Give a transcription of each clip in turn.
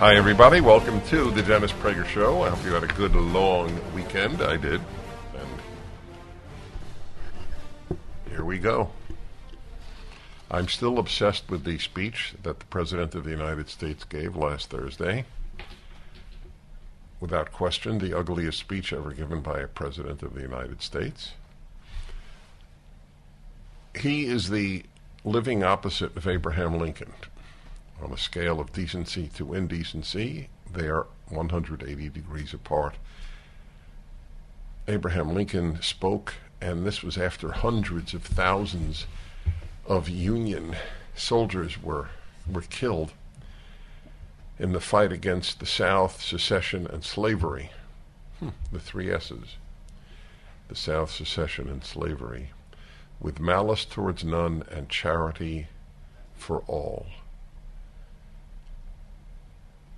Hi, everybody. Welcome to the Dennis Prager Show. I hope you had a good, long weekend. I did. And here we go. I'm still obsessed with the speech that the President of the United States gave last Thursday. Without question, the ugliest speech ever given by a President of the United States. He is the living opposite of Abraham Lincoln. On a scale of decency to indecency, they are 180 degrees apart. Abraham Lincoln spoke, and this was after hundreds of thousands of Union soldiers were killed in the fight against the South, secession, and slavery. The three S's. The South, secession, and slavery. With malice towards none and charity for all.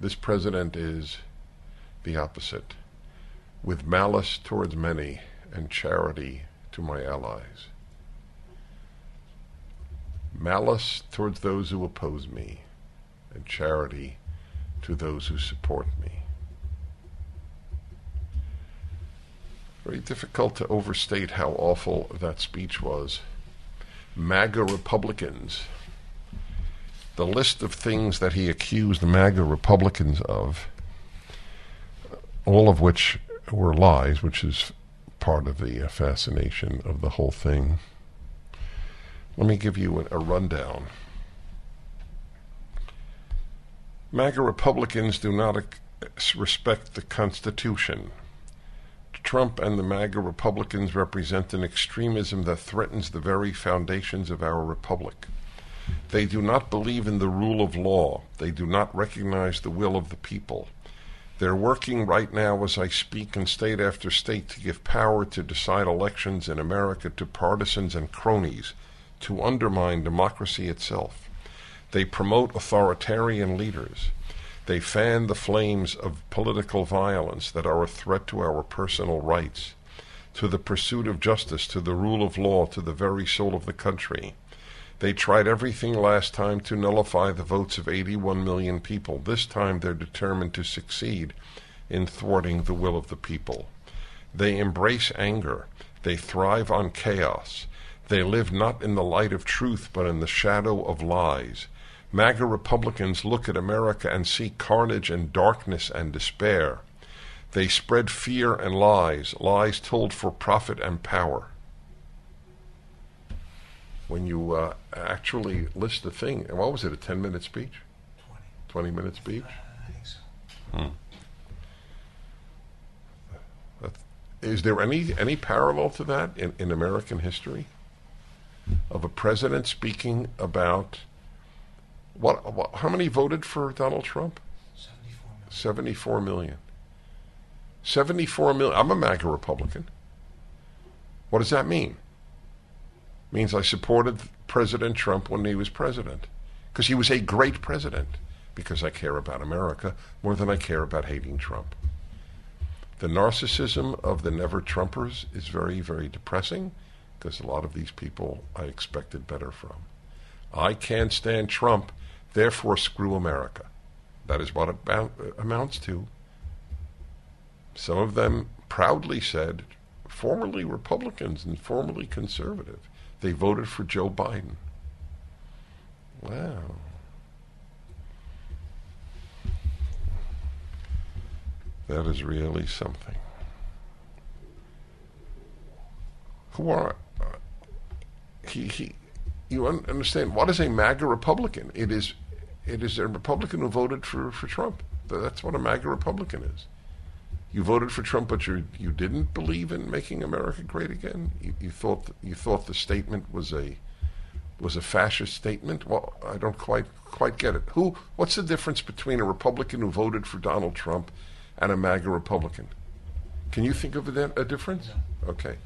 This president is the opposite, with malice towards many and charity to my allies. Malice towards those who oppose me, and charity to those who support me. Very difficult to overstate how awful that speech was. MAGA Republicans. The list of things that he accused MAGA Republicans of, all of which were lies, which is part of the fascination of the whole thing. Let me give you a rundown. MAGA Republicans do not respect the Constitution. Trump and the MAGA Republicans represent an extremism that threatens the very foundations of our republic. They do not believe in the rule of law. They do not recognize the will of the people. They're working right now as I speak in state after state to give power to decide elections in America to partisans and cronies, to undermine democracy itself. They promote authoritarian leaders. They fan the flames of political violence that are a threat to our personal rights, to the pursuit of justice, to the rule of law, to the very soul of the country. They tried everything last time to nullify the votes of 81 million people. This time they're determined to succeed in thwarting the will of the people. They embrace anger. They thrive on chaos. They live not in the light of truth, but in the shadow of lies. MAGA Republicans look at America and see carnage and darkness and despair. They spread fear and lies, lies told for profit and power. When you actually list the thing, what was it, a 10-minute speech? 20-minute speech? I think so. Is there any parallel to that in American history? Of a president speaking about, how many voted for Donald Trump? 74 million. 74 million. I'm a MAGA Republican. What does that mean? Means I supported President Trump when he was president, because he was a great president, because I care about America more than I care about hating Trump. The narcissism of the never-Trumpers is very, very depressing, because a lot of these people I expected better from. I can't stand Trump, therefore screw America. That is what it amounts to. Some of them proudly said, formerly Republicans and formerly conservative, they voted for Joe Biden. Wow. That is really something. who are you understand what is a MAGA Republican? It is a Republican who voted for Trump. That's what a MAGA Republican is. You voted for Trump, but you didn't believe in making America great again. You thought the statement was a fascist statement. Well, I don't quite get it. What's the difference between a Republican who voted for Donald Trump and a MAGA Republican? Can you think of a difference? No. Okay.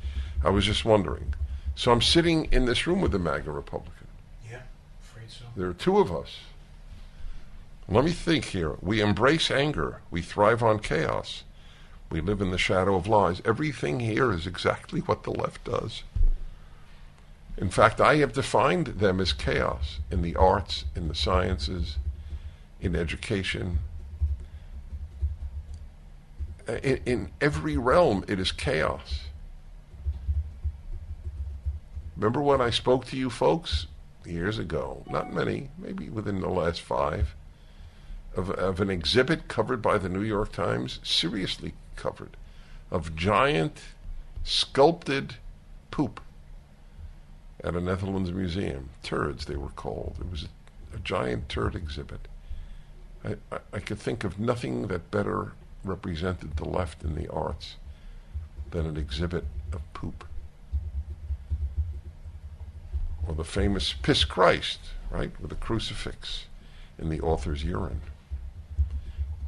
I was just wondering. So I'm sitting in this room with a MAGA Republican. Yeah, afraid so. There are two of us. Let me think here. We embrace anger. We thrive on chaos. We live in the shadow of lies. Everything here is exactly what the left does. In fact, I have defined them as chaos in the arts, in the sciences, in education. In every realm, it is chaos. Remember when I spoke to you folks years ago, not many, maybe within the last 5, of an exhibit covered by the New York Times, seriously covered, of giant sculpted poop at a Netherlands museum. Turds, they were called. It was a giant turd exhibit. I could think of nothing that better represented the left in the arts than an exhibit of poop. Or the famous Piss Christ, right, with a crucifix in the author's urine.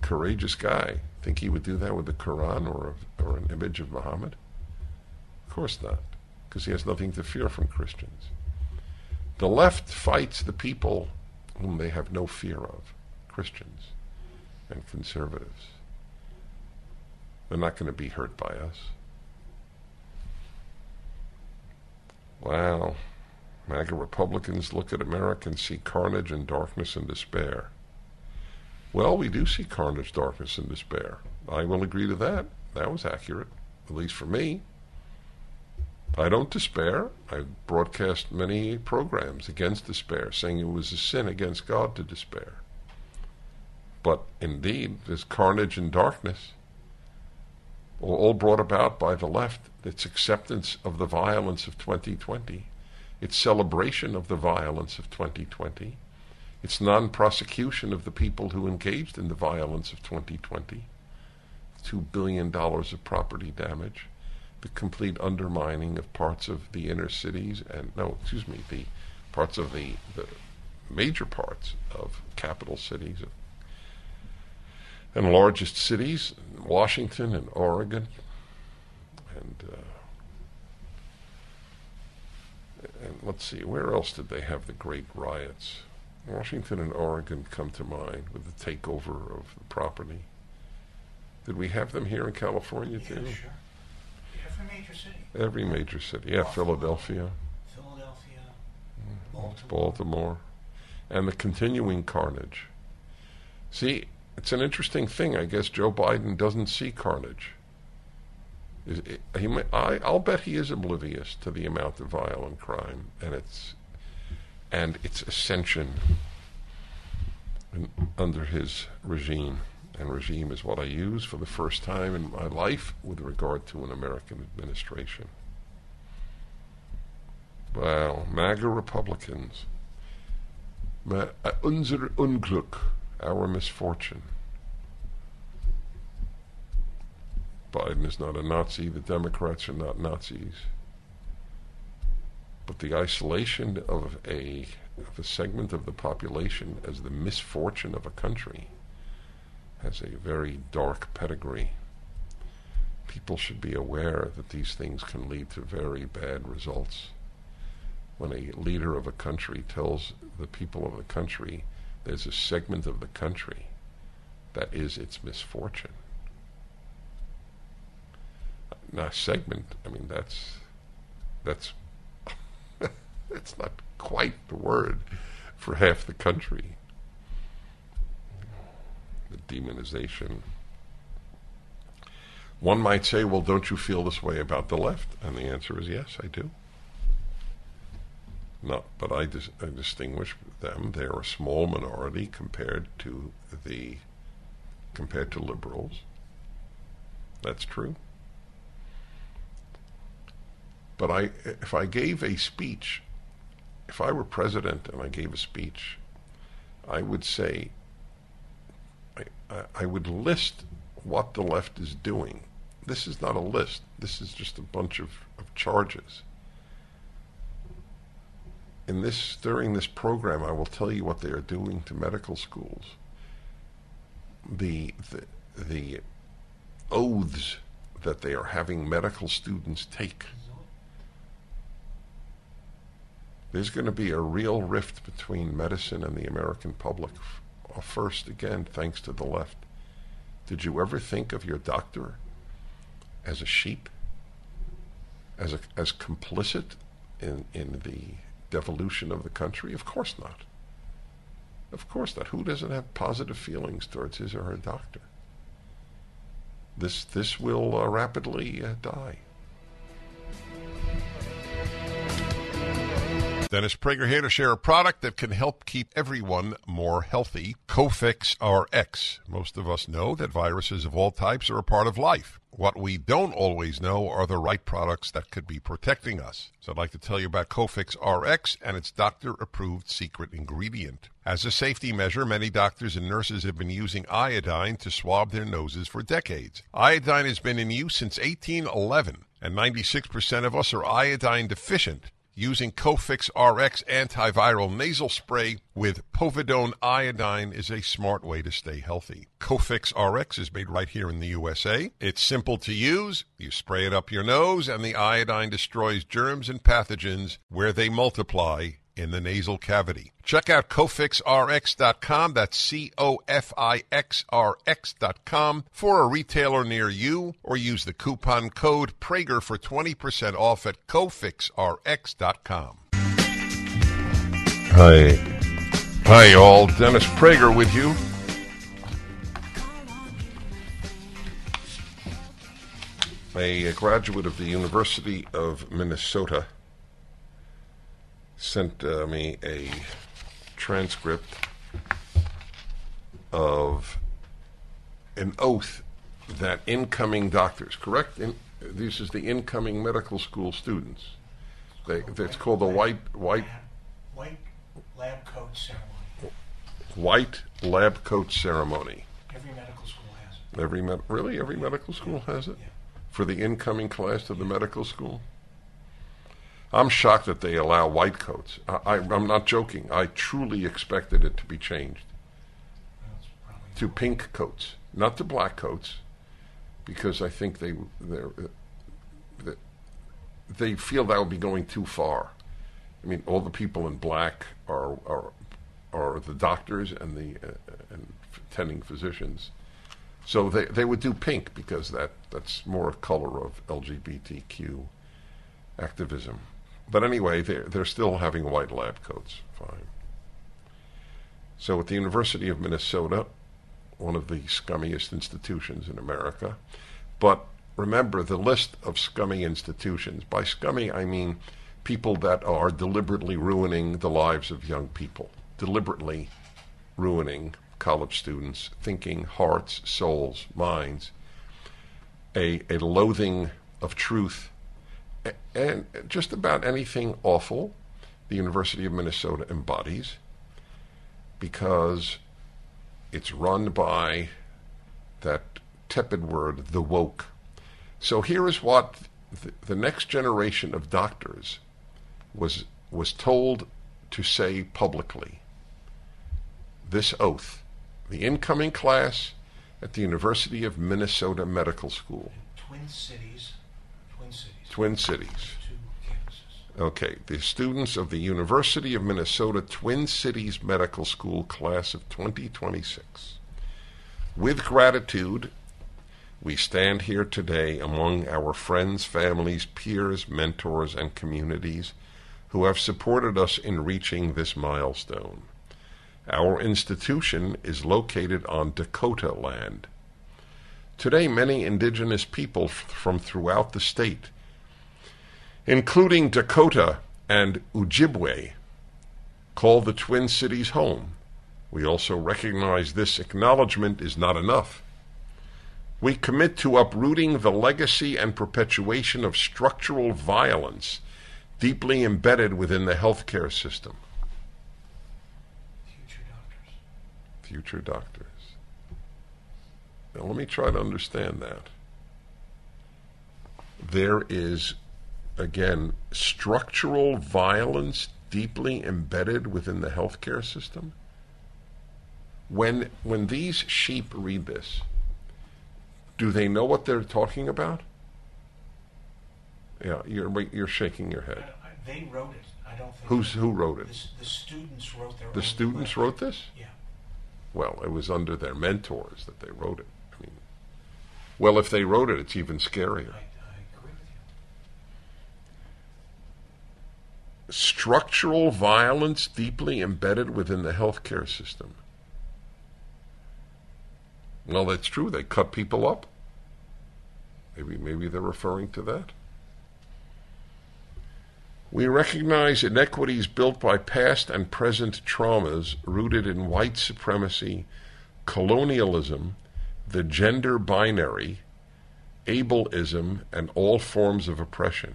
Courageous guy. Think he would do that with the Quran or an image of Muhammad? Of course not, because he has nothing to fear from Christians. The left fights the people whom they have no fear of, Christians and conservatives. They're not going to be hurt by us. Wow. MAGA Republicans look at America and see carnage and darkness and despair. Well, we do see carnage, darkness, and despair. I will agree to that. That was accurate, at least for me. I don't despair. I broadcast many programs against despair, saying it was a sin against God to despair. But indeed, there's carnage and darkness, all brought about by the left, its acceptance of the violence of 2020, its celebration of the violence of 2020, its non-prosecution of the people who engaged in the violence of 2020, $2 billion of property damage, the complete undermining of parts of the inner cities the parts of the major parts of capital cities and largest cities, Washington and Oregon and let's see, where else did they have the great riots? Washington and Oregon come to mind with the takeover of the property. Did we have them here in California too? Yeah, sure. Every major city. Yeah, Philadelphia. Baltimore. And the continuing carnage. See, it's an interesting thing. I guess Joe Biden doesn't see carnage. I'll bet he is oblivious to the amount of violent crime and its ascension under his regime. And regime is what I use for the first time in my life with regard to an American administration. Well, MAGA Republicans. Unser Unglück, our misfortune. Biden is not a Nazi. The Democrats are not Nazis. But the isolation of a segment of the population as the misfortune of a country has a very dark pedigree. People should be aware that these things can lead to very bad results. When a leader of a country tells the people of the country there's a segment of the country that is its misfortune. Now, segment, I mean, that's that's not quite the word for half the country. The demonization. One might say, well, don't you feel this way about the left? And the answer is yes, I do. No, but I distinguish them. They are a small minority compared to liberals. That's true. But if I gave a speech, if I were president and I gave a speech, I would say, I would list what the left is doing. This is not a list. This is just a bunch of charges. During this program, I will tell you what they are doing to medical schools. The oaths that they are having medical students take. There's going to be a real rift between medicine and the American public. First, again, thanks to the left. Did you ever think of your doctor as a sheep, as complicit in the devolution of the country? Of course not. Of course not. Who doesn't have positive feelings towards his or her doctor? This will rapidly die. Dennis Prager here to share a product that can help keep everyone more healthy, Cofix Rx. Most of us know that viruses of all types are a part of life. What we don't always know are the right products that could be protecting us. So I'd like to tell you about Cofix Rx and its doctor-approved secret ingredient. As a safety measure, many doctors and nurses have been using iodine to swab their noses for decades. Iodine has been in use since 1811, and 96% of us are iodine deficient. Using Cofix Rx antiviral nasal spray with povidone iodine is a smart way to stay healthy. Cofix Rx is made right here in the USA. It's simple to use. You spray it up your nose, and the iodine destroys germs and pathogens where they multiply in the nasal cavity. Check out cofixrx.com, that's cofixrx.com, for a retailer near you, or use the coupon code Prager for 20% off at cofixrx.com. Hi all, Dennis Prager with you. A graduate of the University of Minnesota sent me a transcript of an oath that incoming doctors, correct? This is the incoming medical school students. That's called the white lab coat ceremony. White lab coat ceremony. Every medical school has it. Every medical school has it? Yeah. For the incoming class of the medical school? I'm shocked that they allow white coats. I'm not joking. I truly expected it to be changed to pink coats, not to black coats, because I think they feel that would be going too far. I mean, all the people in black are the doctors and the and attending physicians. So they would do pink because that's more a color of LGBTQ activism. But anyway, they're still having white lab coats. Fine. So at the University of Minnesota, one of the scummiest institutions in America, but remember the list of scummy institutions. By scummy, I mean people that are deliberately ruining the lives of young people, deliberately ruining college students, thinking hearts, souls, minds, a loathing of truth, and just about anything awful the University of Minnesota embodies, because it's run by that tepid word, the woke. So here is what the next generation of doctors was told to say publicly. This oath, the incoming class at the University of Minnesota Medical School. Twin Cities. Okay, the students of the University of Minnesota Twin Cities Medical School class of 2026. With gratitude, we stand here today among our friends, families, peers, mentors, and communities who have supported us in reaching this milestone. Our institution is located on Dakota land. Today, many indigenous people from throughout the state, including Dakota and Ojibwe, call the Twin Cities home. We also recognize this acknowledgement is not enough. We commit to uprooting the legacy and perpetuation of structural violence deeply embedded within the healthcare system. Future doctors. Now let me try to understand that. There is, again, structural violence deeply embedded within the healthcare system. When these sheep read this, do they know what they're talking about? Yeah, you're shaking your head. They wrote it. I don't think. Who wrote it? The students wrote their own. The students wrote this? Yeah. Well, it was under their mentors that they wrote it. I mean, well, if they wrote it, it's even scarier. I agree with you. Structural violence deeply embedded within the healthcare system. Well, that's true. They cut people up. Maybe they're referring to that. We recognize inequities built by past and present traumas rooted in white supremacy, colonialism, the gender binary, ableism, and all forms of oppression.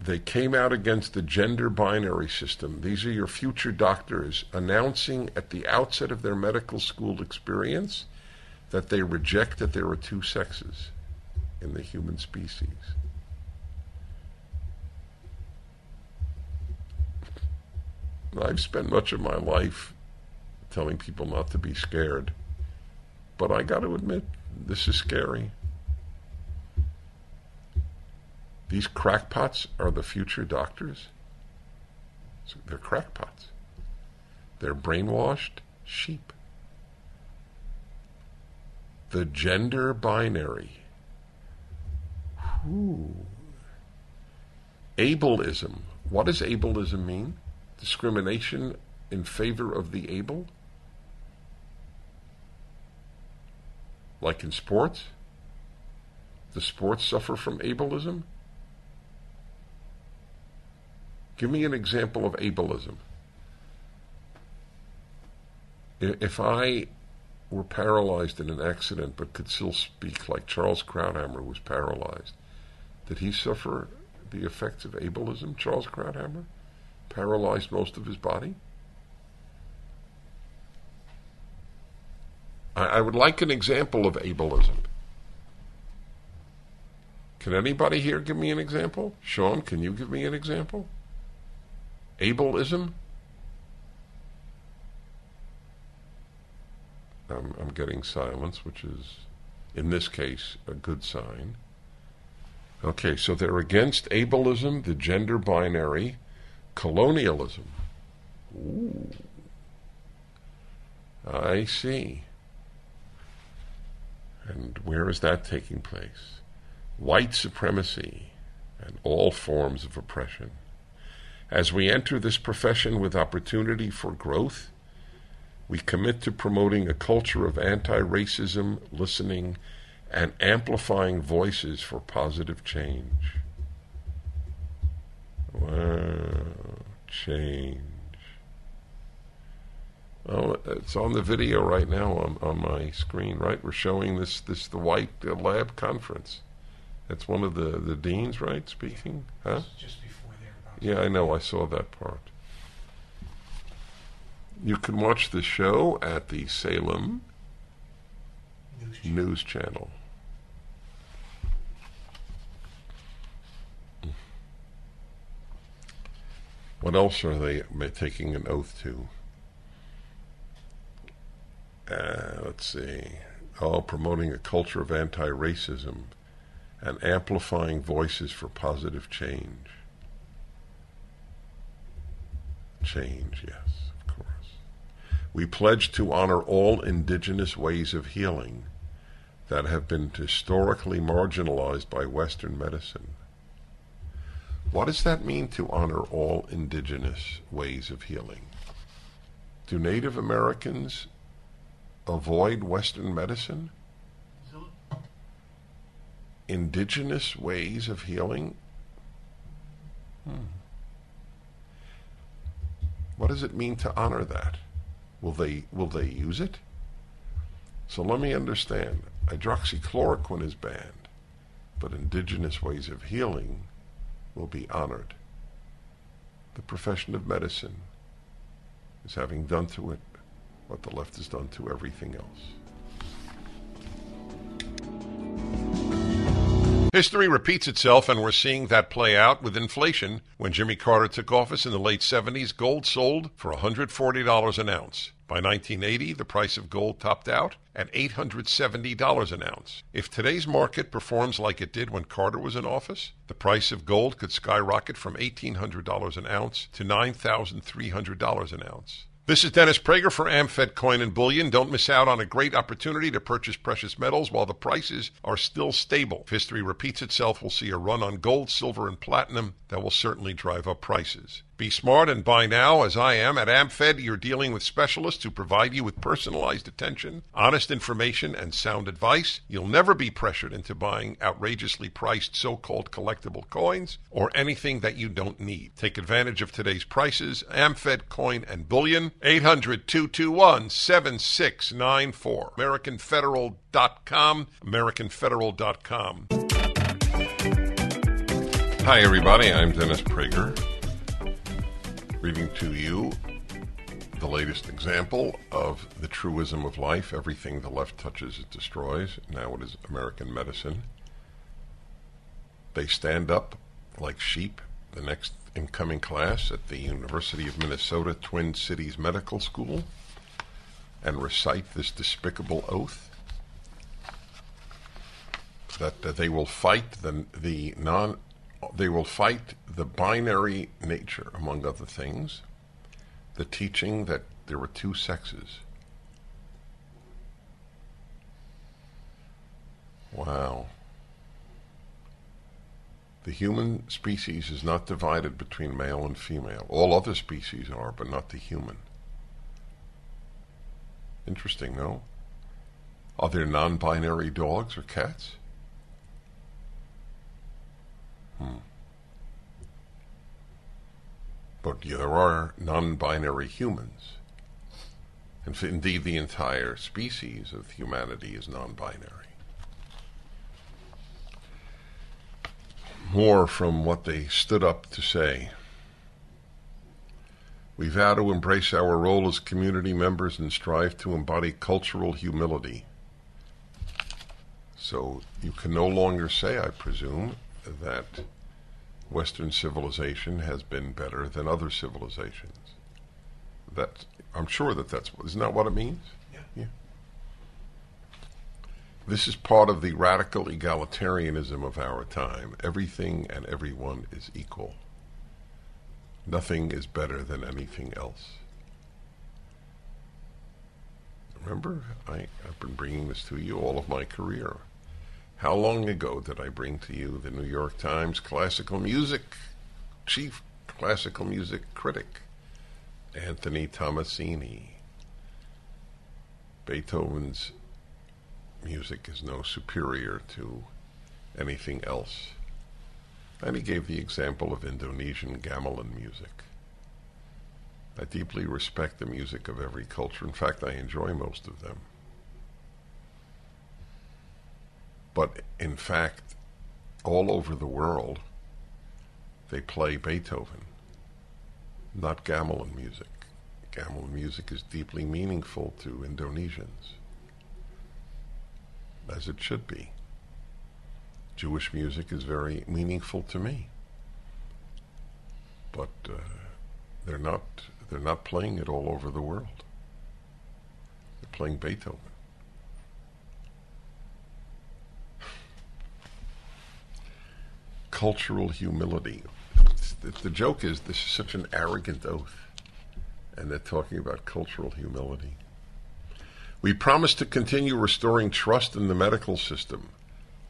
They came out against the gender binary system. These are your future doctors announcing at the outset of their medical school experience that they reject that there are two sexes in the human species. I've spent much of my life telling people not to be scared, but I got to admit, this is scary. These crackpots are the future doctors. So they're crackpots. They're brainwashed sheep. The gender binary. Ooh. Ableism. What does ableism mean? Discrimination in favor of the able? Like in sports? Do sports suffer from ableism? Give me an example of ableism. If I were paralyzed in an accident but could still speak, like Charles Krauthammer was paralyzed, did he suffer the effects of ableism? Charles Krauthammer paralyzed most of his body? I would like an example of ableism. Can anybody here give me an example? Sean, can you give me an example? Ableism? I'm getting silence, which is, in this case, a good sign. Okay, so they're against ableism, the gender binary, colonialism. Ooh. I see. And where is that taking place? White supremacy and all forms of oppression. As we enter this profession with opportunity for growth, we commit to promoting a culture of anti-racism, listening, and amplifying voices for positive change. Wow, change. Oh, it's on the video right now on my screen, right? We're showing this the White Lab Conference. That's one of the deans, right, speaking? Huh? Just before there. Yeah, I know. I saw that part. You can watch the show at the Salem News Channel. What else are they taking an oath to? Let's see. Oh, promoting a culture of anti-racism and amplifying voices for positive change. Change, yes, of course. We pledge to honor all indigenous ways of healing that have been historically marginalized by Western medicine. What does that mean, to honor all indigenous ways of healing? Do Native Americans avoid Western medicine? Indigenous ways of healing? What does it mean to honor that? Will they use it? So let me understand, hydroxychloroquine is banned, but indigenous ways of healing will be honored. The profession of medicine is having done to it what the left has done to everything else. History repeats itself, and we're seeing that play out with inflation. When Jimmy Carter took office in the late 70s, gold sold for $140 an ounce. By 1980, the price of gold topped out at $870 an ounce. If today's market performs like it did when Carter was in office, the price of gold could skyrocket from $1,800 an ounce to $9,300 an ounce. This is Dennis Prager for AmFed Coin and Bullion. Don't miss out on a great opportunity to purchase precious metals while the prices are still stable. If history repeats itself, we'll see a run on gold, silver, and platinum that will certainly drive up prices. Be smart and buy now. As I am at AmFed, you're dealing with specialists who provide you with personalized attention, honest information, and sound advice. You'll never be pressured into buying outrageously priced so-called collectible coins or anything that you don't need. Take advantage of today's prices. AmFed Coin and Bullion, 800-221-7694. AmericanFederal.com, AmericanFederal.com. Hi, everybody. I'm Dennis Prager, reading to you the latest example of the truism of life. Everything the left touches, it destroys. Now it is American medicine. They stand up like sheep. The next incoming class at the University of Minnesota Twin Cities Medical School, and recite this despicable oath that they will fight They will fight the binary nature, among other things, the teaching that there were two sexes. Wow. The human species is not divided between male and female. All other species are, but not the human. Interesting, no? Are there non-binary dogs or cats? But yeah, there are non-binary humans. And indeed, the entire species of humanity is non-binary. More from what they stood up to say. We vow to embrace our role as community members and strive to embody cultural humility. So you can no longer say, I presume, that Western civilization has been better than other civilizations. That I'm sure that's isn't that what it means? Yeah. This is part of the radical egalitarianism of our time. Everything and everyone is equal. Nothing is better than anything else. Remember, I've been bringing this to you all of my career. How long ago did I bring to you the New York Times classical music, chief classical music critic, Anthony Tomasini? Beethoven's music is no superior to anything else. And he gave the example of Indonesian gamelan music. I deeply respect the music of every culture. In fact, I enjoy most of them. But, in fact, all over the world, they play Beethoven, not gamelan music. Gamelan music is deeply meaningful to Indonesians, as it should be. Jewish music is very meaningful to me. But they're not playing it all over the world. They're playing Beethoven. Cultural humility. The joke is this is such an arrogant oath, and they're talking about cultural humility. We promise to continue restoring trust in the medical system.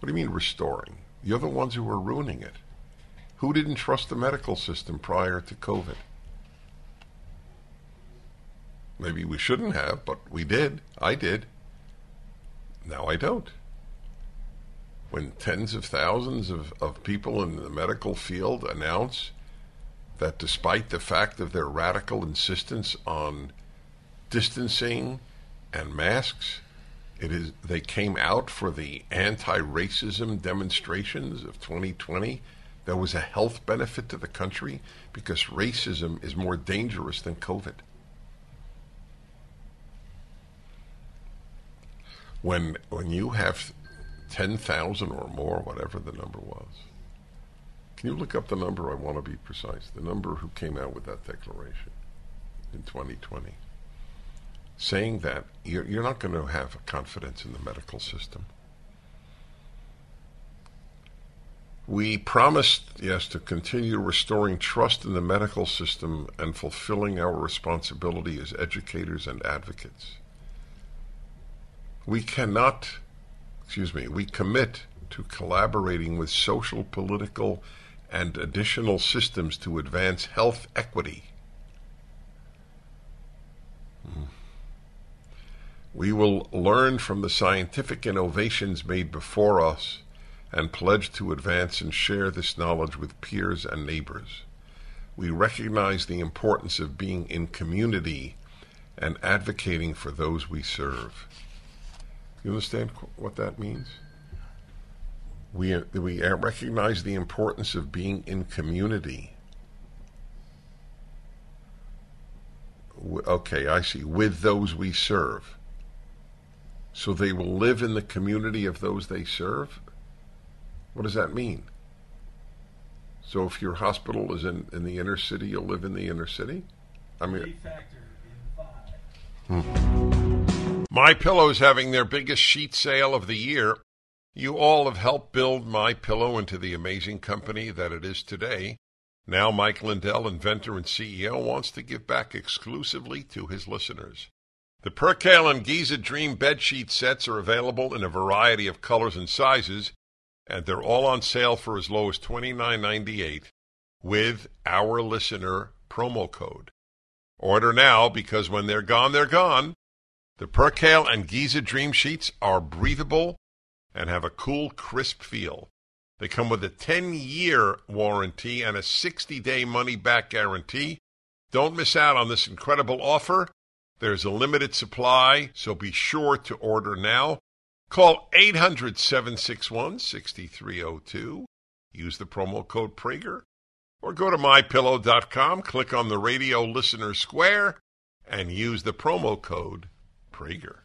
What do you mean restoring? You're the ones who are ruining it. Who didn't trust the medical system prior to COVID? Maybe we shouldn't have, but we did. I did. Now I don't. When tens of thousands of people in the medical field announce that despite the fact of their radical insistence on distancing and masks, It is. They came out for the anti-racism demonstrations of 2020. There was a health benefit to the country because racism is more dangerous than COVID. When you have 10,000 or more, whatever the number was, can you look up the number? I want to be precise. The number who came out with that declaration in 2020, saying that you're not going to have confidence in the medical system. We promised, yes, to continue restoring trust in the medical system and fulfilling our responsibility as educators and advocates. We commit to collaborating with social, political, and additional systems to advance health equity. We will learn from the scientific innovations made before us and pledge to advance and share this knowledge with peers and neighbors. We recognize the importance of being in community and advocating for those we serve. You understand what that means? We recognize the importance of being in community. Okay, I see. With those we serve. So they will live in the community of those they serve? What does that mean? So if your hospital is in the inner city, you'll live in the inner city? I mean, MyPillow's having their biggest sheet sale of the year. You all have helped build MyPillow into the amazing company that it is today. Now Mike Lindell, inventor and CEO, wants to give back exclusively to his listeners. The Percale and Giza Dream bed sheet sets are available in a variety of colors and sizes, and they're all on sale for as low as $29.98 with our listener promo code. Order now, because when they're gone, they're gone. The Percale and Giza Dream sheets are breathable and have a cool, crisp feel. They come with a 10-year warranty and a 60-day money-back guarantee. Don't miss out on this incredible offer. There's a limited supply, so be sure to order now. Call 800-761-6302. Use the promo code Prager. Or go to MyPillow.com, click on the radio listener square, and use the promo code Prager.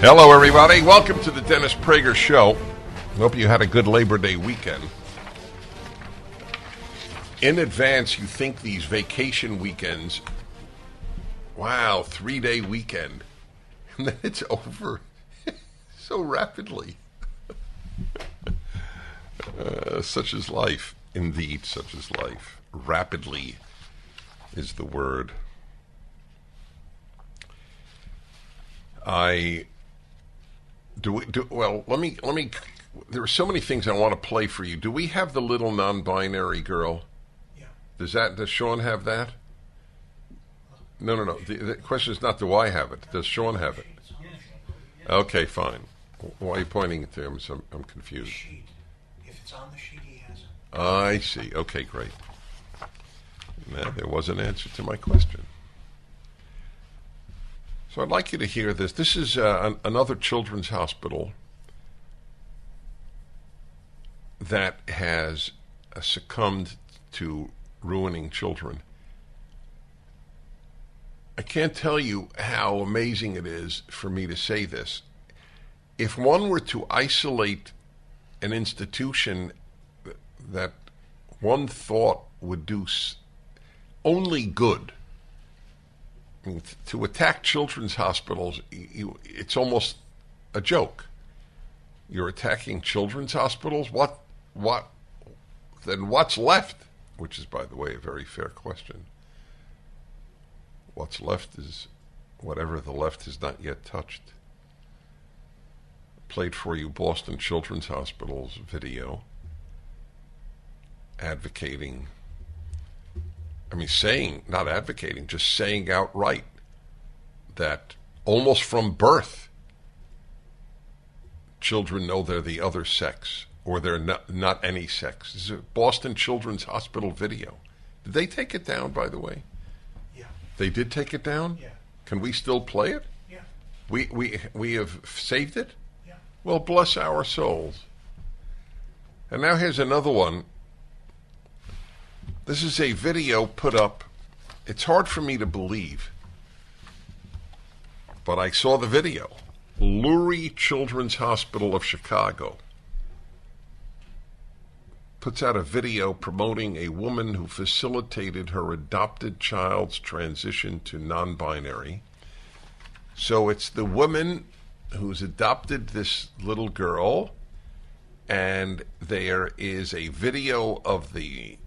Hello, everybody. Welcome to the Dennis Prager Show. Hope you had a good Labor Day weekend. In advance, you think these vacation weekends, wow, 3-day weekend, and then it's over so rapidly. Such is life. Indeed, such is life. Rapidly is the word. Let me. There are so many things I want to play for you. Do we have the little non-binary girl? Does Sean have that? No. The question is not do I have it. Does Sean have it? Okay, fine. Why are you pointing it to him? I'm confused. If it's on the sheet, he has it. I see. Okay, great. Now, there was an answer to my question. So I'd like you to hear this. This is another children's hospital that has succumbed to ruining children. I can't tell you how amazing it is for me to say this. If one were to isolate an institution that one thought would do only good, I mean, to attack children's hospitals, it's almost a joke. You're attacking children's hospitals? What? Then what's left? Which is, by the way, a very fair question. What's left is whatever the left has not yet touched. Played for you Boston Children's Hospital's video saying outright that almost from birth, children know they're the other sex. Or they're not any sex. This is a Boston Children's Hospital video. Did they take it down, by the way? Yeah. They did take it down? Yeah. Can we still play it? Yeah. We have saved it? Yeah. Well, bless our souls. And now here's another one. This is a video put up. It's hard for me to believe, but I saw the video. Lurie Children's Hospital of Chicago puts out a video promoting a woman who facilitated her adopted child's transition to non-binary. So it's the woman who's adopted this little girl, and there is a video of the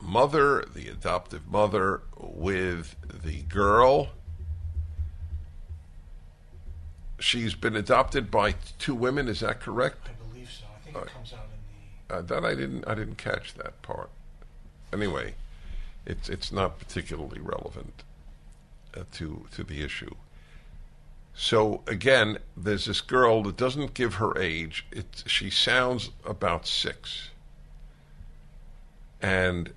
mother, the adoptive mother, with the girl. She's been adopted by two women, is that correct? I believe so. I think it comes out in the... I didn't catch that part. Anyway, it's not particularly relevant to the issue. So, again, there's this girl that doesn't give her age. She sounds about 6. And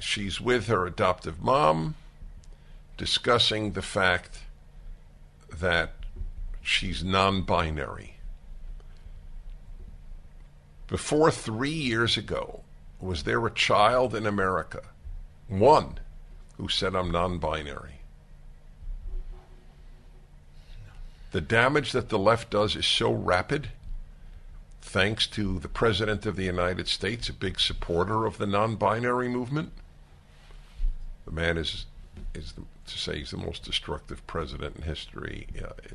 she's with her adoptive mom discussing the fact that she's non-binary. Before 3 years ago, was there a child in America, one, who said, I'm non-binary? The damage that the left does is so rapid, thanks to the President of the United States, a big supporter of the non-binary movement. The man is, to say he's the most destructive president in history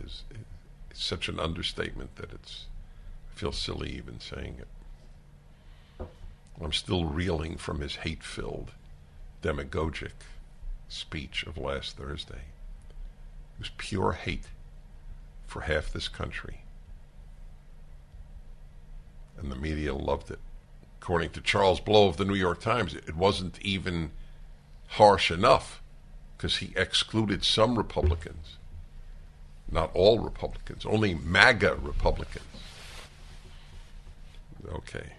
is such an understatement that I feel silly even saying it. I'm still reeling from his hate-filled, demagogic speech of last Thursday. It was pure hate for half this country. And the media loved it. According to Charles Blow of the New York Times, it wasn't even harsh enough because he excluded some Republicans. Not all Republicans, only MAGA Republicans. Okay.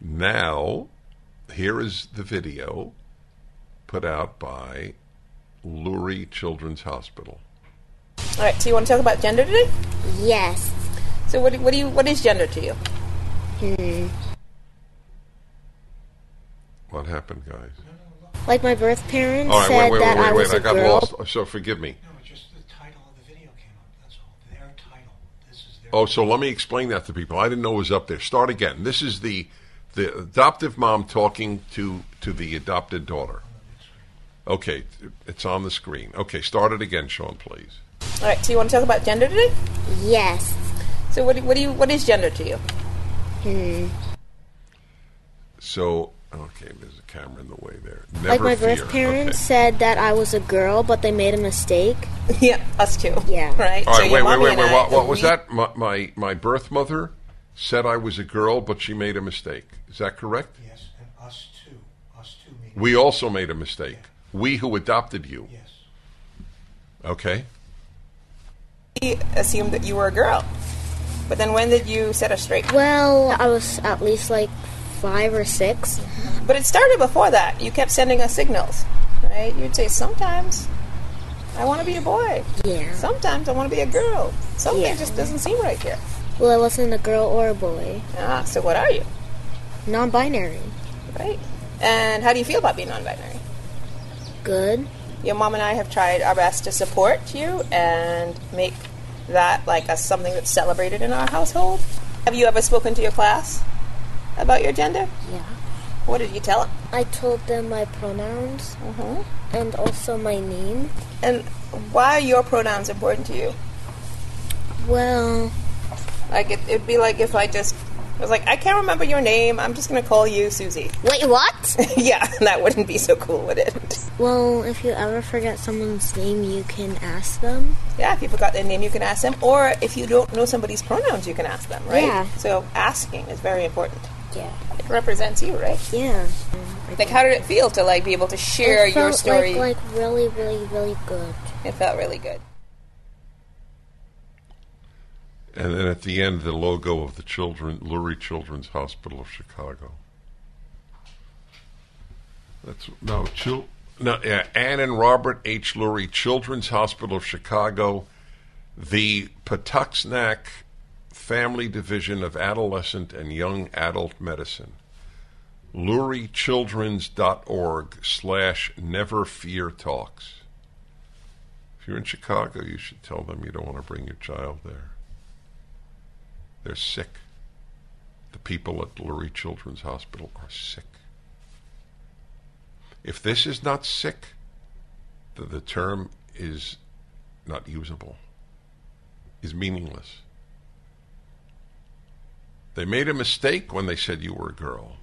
Now, here is the video put out by Lurie Children's Hospital. All right, so you want to talk about gender today? Yes. So what is gender to you? What happened, guys? Like my birth parents said I was a girl. Lost. So forgive me. No, it's just the title of the video came up. That's all. Their title. This is their. Oh, so let me explain that to people. I didn't know it was up there. Start again. This is the adoptive mom talking to the adopted daughter. Okay, it's on the screen. Okay, start it again, Sean, please. All right, so you want to talk about gender today? Yes. So what is gender to you? So, okay, there's a camera in the way there. Never like my fear. Birth parents said that I was a girl, but they made a mistake. Yeah, us too. Yeah. Right? All right, so wait. What was that? My birth mother said I was a girl, but she made a mistake. Is that correct? Yes, and us too. Us too. We also made a mistake. Yeah. We who adopted you. Yes. Okay. We assumed that you were a girl. But then when did you set us straight? Well, I was at least like 5 or 6. But it started before that. You kept sending us signals, right? You'd say, sometimes I want to be a boy. Yeah. Sometimes I want to be a girl. Something just doesn't seem right here. Well, I wasn't a girl or a boy. Ah, so what are you? Non-binary. Right. And how do you feel about being non-binary? Good. Your mom and I have tried our best to support you and make that like something that's celebrated in our household. Have you ever spoken to your class about your gender? Yeah. What did you tell them? I told them my pronouns and also my name. And why are your pronouns important to you? Well, like it'd be like if I was like, I can't remember your name. I'm just going to call you Susie. Wait, what? Yeah, that wouldn't be so cool, would it? Well, if you ever forget someone's name, you can ask them. Yeah, if you forgot their name, you can ask them. Or if you don't know somebody's pronouns, you can ask them, right? Yeah. So asking is very important. Yeah. It represents you, right? Yeah. Like, how did it feel to, like, be able to share your story? It felt, like, really, really, really good. It felt really good. And then at the end, the logo of the Lurie Children's Hospital of Chicago. That's no, No, Ann and Robert H. Lurie Children's Hospital of Chicago, the Patuxnak Family Division of Adolescent and Young Adult Medicine, luriechildrens.org/neverfeartalks. If you're in Chicago, you should tell them you don't want to bring your child there. They're sick. The people at Lurie Children's Hospital are sick. If this is not sick, the term is not usable, is meaningless. They made a mistake when they said you were a girl.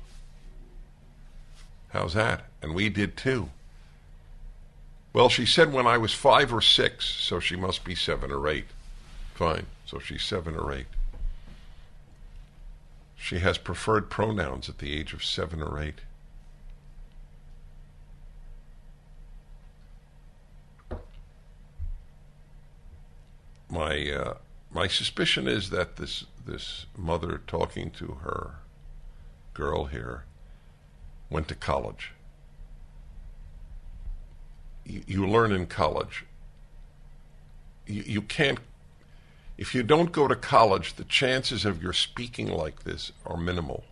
How's that? And we did too. Well, she said when I was 5 or 6, so she must be 7 or 8. Fine, so she's 7 or 8. She has preferred pronouns at the age of 7 or 8. My suspicion is that this mother talking to her girl here went to college. You learn in college. You can't. If you don't go to college, the chances of your speaking like this are minimal.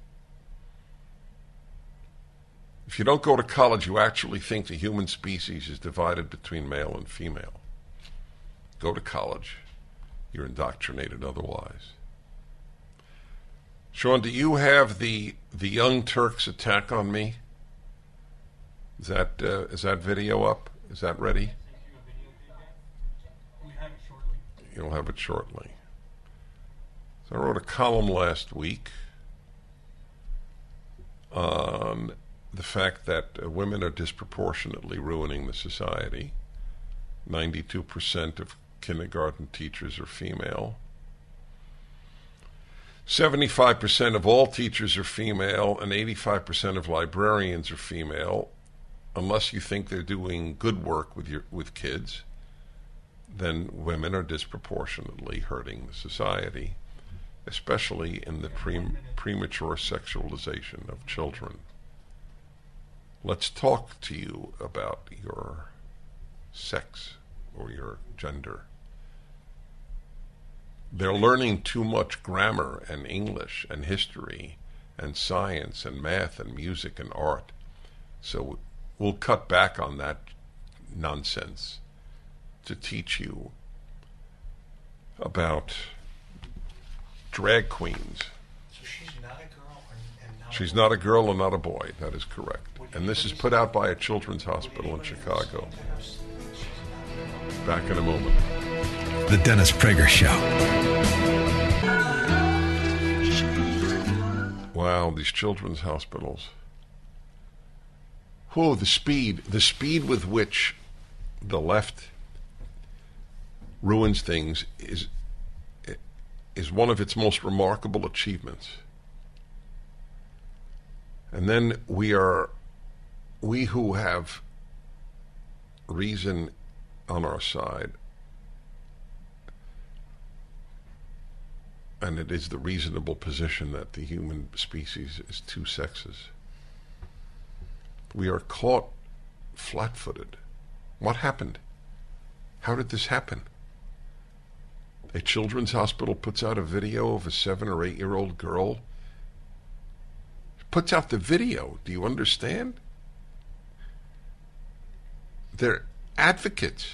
If you don't go to college, you actually think the human species is divided between male and female. Go to college. You're indoctrinated otherwise. Sean, do you have the Young Turks attack on me? Is that video up? Is that ready? You'll have it shortly. So I wrote a column last week on the fact that women are disproportionately ruining the society. 92% of kindergarten teachers are female. 75% of all teachers are female, and 85% of librarians are female. Unless you think they're doing good work with kids, then women are disproportionately hurting the society, especially in the premature sexualization of children. Let's talk to you about your sex or your gender. They're learning too much grammar and English and history and science and math and music and art. So we'll cut back on that nonsense to teach you about drag queens. So she's not a girl and not she's a boy. Not a girl and not a boy. That is correct. And this is put out by a children's hospital in Chicago. Back in a moment. The Dennis Prager Show. Wow, these children's hospitals. Oh, the speed with which the left ruins things is one of its most remarkable achievements. And then we who have reason on our side, and it is the reasonable position that the human species is two sexes, we are caught flat-footed. What happened? How did this happen? A children's hospital puts out a video of a 7 or 8-year-old girl. It puts out the video. Do you understand? They're advocates.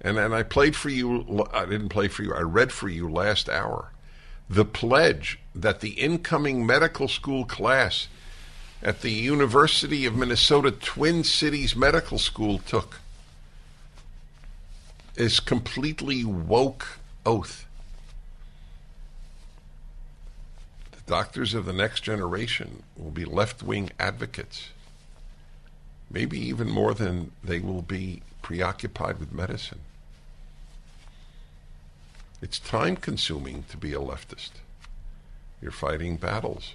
And I played for you. I didn't play for you. I read for you last hour the pledge that the incoming medical school class at the University of Minnesota Twin Cities Medical School took. Is completely woke oath. The doctors of the next generation will be left-wing advocates, maybe even more than they will be preoccupied with medicine. It's time-consuming to be a leftist. You're fighting battles.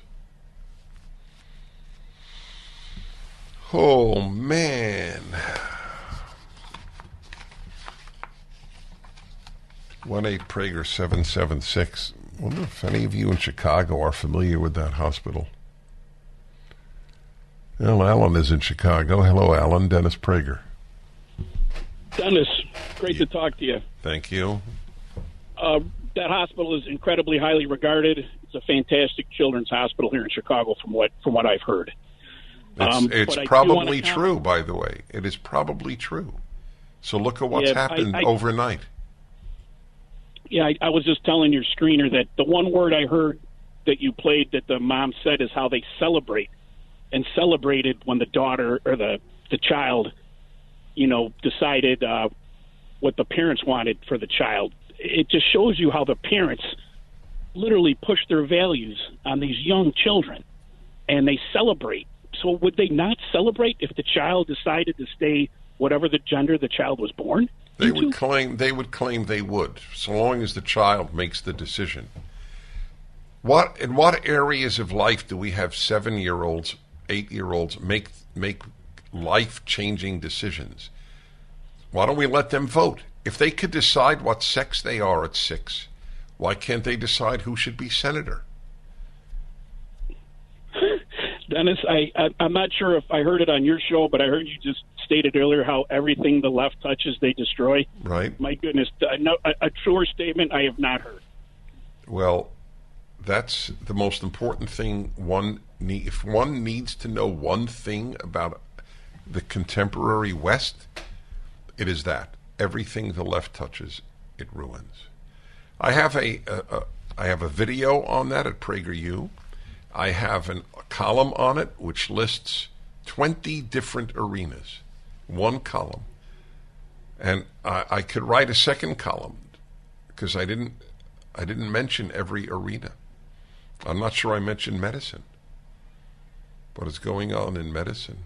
Oh, man. 1-8-PRAGER-776. I wonder if any of you in Chicago are familiar with that hospital. Well, Alan is in Chicago. Hello, Alan. Dennis Prager. Dennis, great to talk to you. Thank you. That hospital is incredibly highly regarded. It's a fantastic children's hospital here in Chicago, from what I've heard. It's probably true, by the way. It is probably true. So look at what's happened overnight. Yeah, I was just telling your screener that the one word I heard that you played that the mom said is how they celebrate, and celebrated when the daughter or the child, decided what the parents wanted for the child. It just shows you how the parents literally push their values on these young children, and they celebrate. So would they not celebrate if the child decided to stay whatever the gender the child was born? They would claim they would, so long as the child makes the decision. In what areas of life do we have 7-year-olds, 8-year-olds make life-changing decisions? Why don't we let them vote? If they could decide what sex they are at 6, why can't they decide who should be senator? Dennis, I'm not sure if I heard it on your show, but I heard you just stated earlier how everything the left touches, they destroy. Right. My goodness, no, a truer statement I have not heard. Well, that's the most important thing. If one needs to know one thing about the contemporary West, it is that. Everything the left touches, it ruins. I have a video on that at PragerU. I have a column on it which lists 20 different arenas, one column, and I could write a second column because I didn't mention every arena. I'm not sure I mentioned medicine. What is going on in medicine?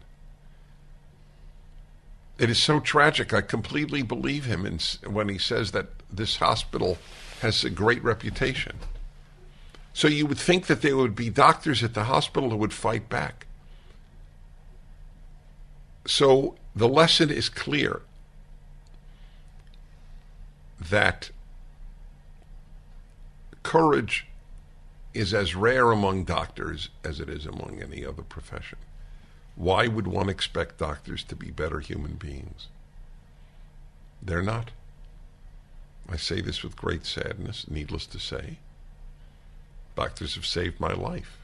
It is so tragic. I completely believe him when he says that this hospital has a great reputation. So you would think that there would be doctors at the hospital who would fight back. So the lesson is clear that courage is as rare among doctors as it is among any other profession. Why would one expect doctors to be better human beings? They're not. I say this with great sadness, needless to say. Doctors have saved my life.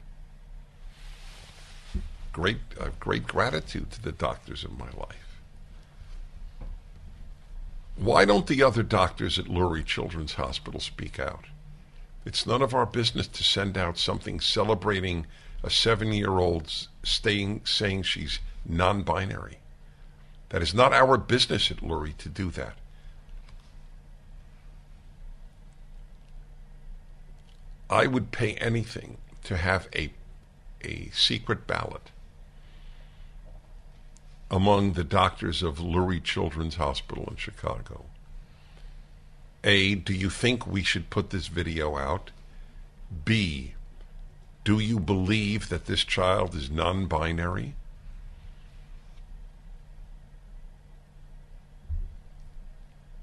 I have great gratitude to the doctors of my life. Why don't the other doctors at Lurie Children's Hospital speak out? It's none of our business to send out something celebrating a 7-year-old saying she's non-binary. That is not our business at Lurie to do that. I would pay anything to have a secret ballot among the doctors of Lurie Children's Hospital in Chicago. Do you think we should put this video out? B, do you believe that this child is non-binary?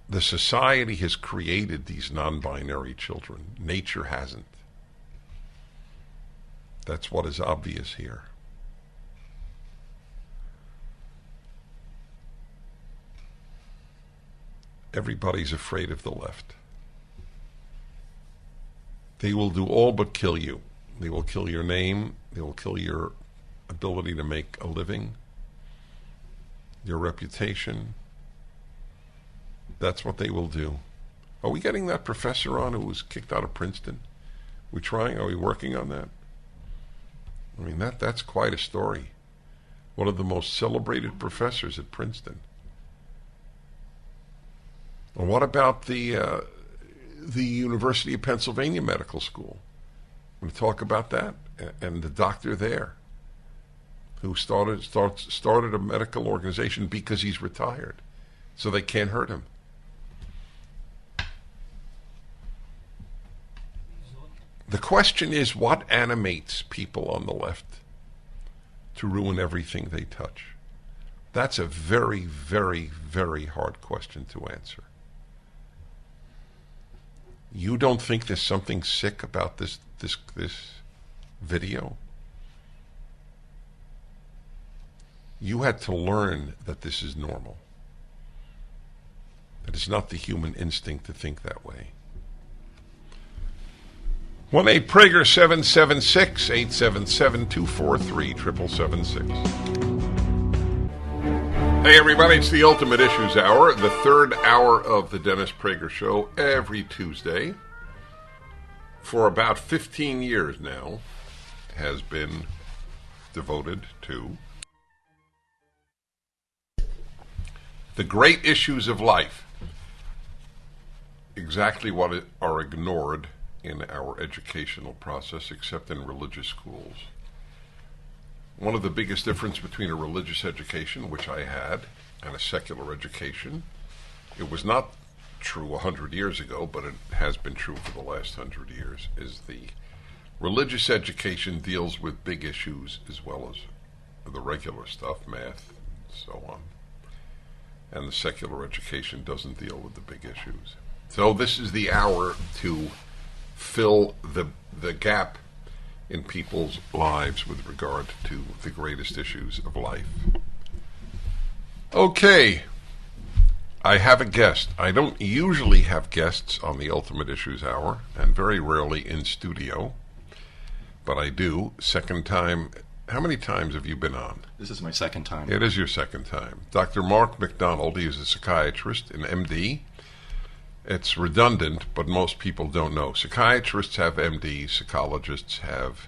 The society has created these non-binary children. Nature hasn't. That's what is obvious here. Everybody's afraid of the left. They will do all but kill you. They will kill your name. They will kill your ability to make a living, your reputation. That's what they will do. Are we getting that professor on who was kicked out of Princeton? Are we working on that? I mean, that's quite a story. One of the most celebrated professors at Princeton. Well, what about the University of Pennsylvania Medical School? I'm going to talk about that and the doctor there who started a medical organization because he's retired, so they can't hurt him. The question is, what animates people on the left to ruin everything they touch? That's a very, very, very hard question to answer. You don't think there's something sick about this video? You had to learn that this is normal. That it's not the human instinct to think that way. 1-8-PRAGER 776 877-243-7776. Hey everybody, it's the Ultimate Issues Hour, the third hour of the Dennis Prager Show every Tuesday. For about 15 years now, has been devoted to the great issues of life, exactly what are ignored in our educational process, except in religious schools. One of the biggest differences between a religious education, which I had, and a secular education, it was not true 100 years ago, but it has been true for the last 100 years, is the religious education deals with big issues as well as the regular stuff, math, so on. And the secular education doesn't deal with the big issues. So this is the hour to fill the gap in people's lives with regard to the greatest issues of life. Okay, I have a guest. I don't usually have guests on the Ultimate Issues Hour, and very rarely in studio, but I do. Second time. How many times have you been on? This is my second time. It is your second time. Dr. Mark McDonald, he is a psychiatrist, an MD. It's redundant, but most people don't know. Psychiatrists have MDs, psychologists have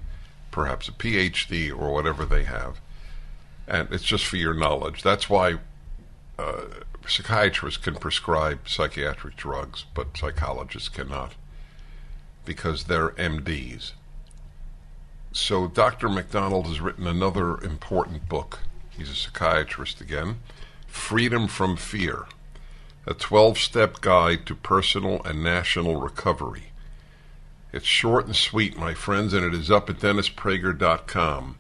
perhaps a PhD or whatever they have. And it's just for your knowledge. That's why psychiatrists can prescribe psychiatric drugs, but psychologists cannot, because they're MDs. So Dr. McDonald has written another important book. He's a psychiatrist again. Freedom from Fear, a 12-step guide to personal and national recovery. It's short and sweet, my friends, and it is up at DennisPrager.com.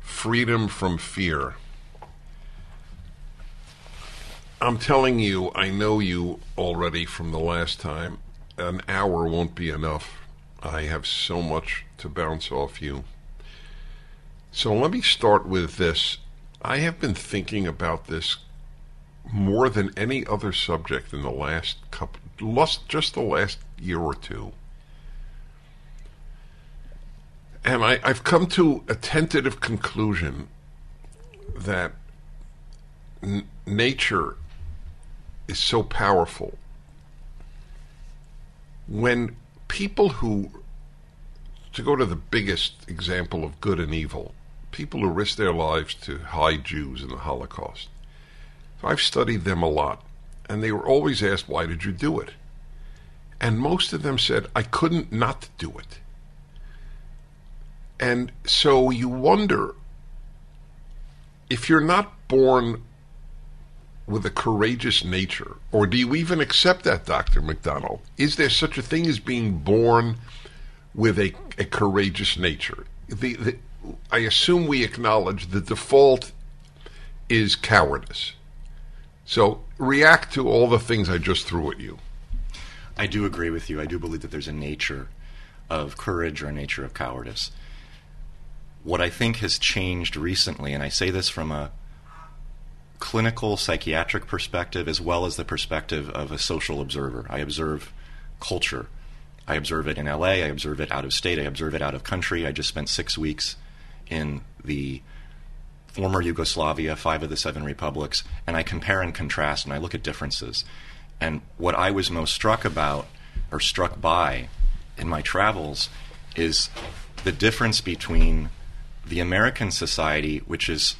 Freedom from Fear. I'm telling you, I know you already from the last time. An hour won't be enough. I have so much to bounce off you. So let me start with this. I have been thinking about this more than any other subject in the last couple, just the last year or two. And I've come to a tentative conclusion that nature is so powerful. When people who, to go to the biggest example of good and evil, people who risk their lives to hide Jews in the Holocaust. So I've studied them a lot, and they were always asked, why did you do it? And most of them said, I couldn't not do it. And so you wonder, if you're not born with a courageous nature, or do you even accept that, Dr. McDonald? Is there such a thing as being born with a courageous nature? I assume we acknowledge the default is cowardice. So react to all the things I just threw at you. I do agree with you. I do believe that there's a nature of courage or a nature of cowardice. What I think has changed recently, and I say this from a clinical psychiatric perspective as well as the perspective of a social observer. I observe culture. I observe it in LA, I observe it out of state, I observe it out of country. I just spent 6 weeks in the former Yugoslavia, 5 of the 7 republics, and I compare and contrast and I look at differences. And what I was most struck by in my travels is the difference between the American society, which is,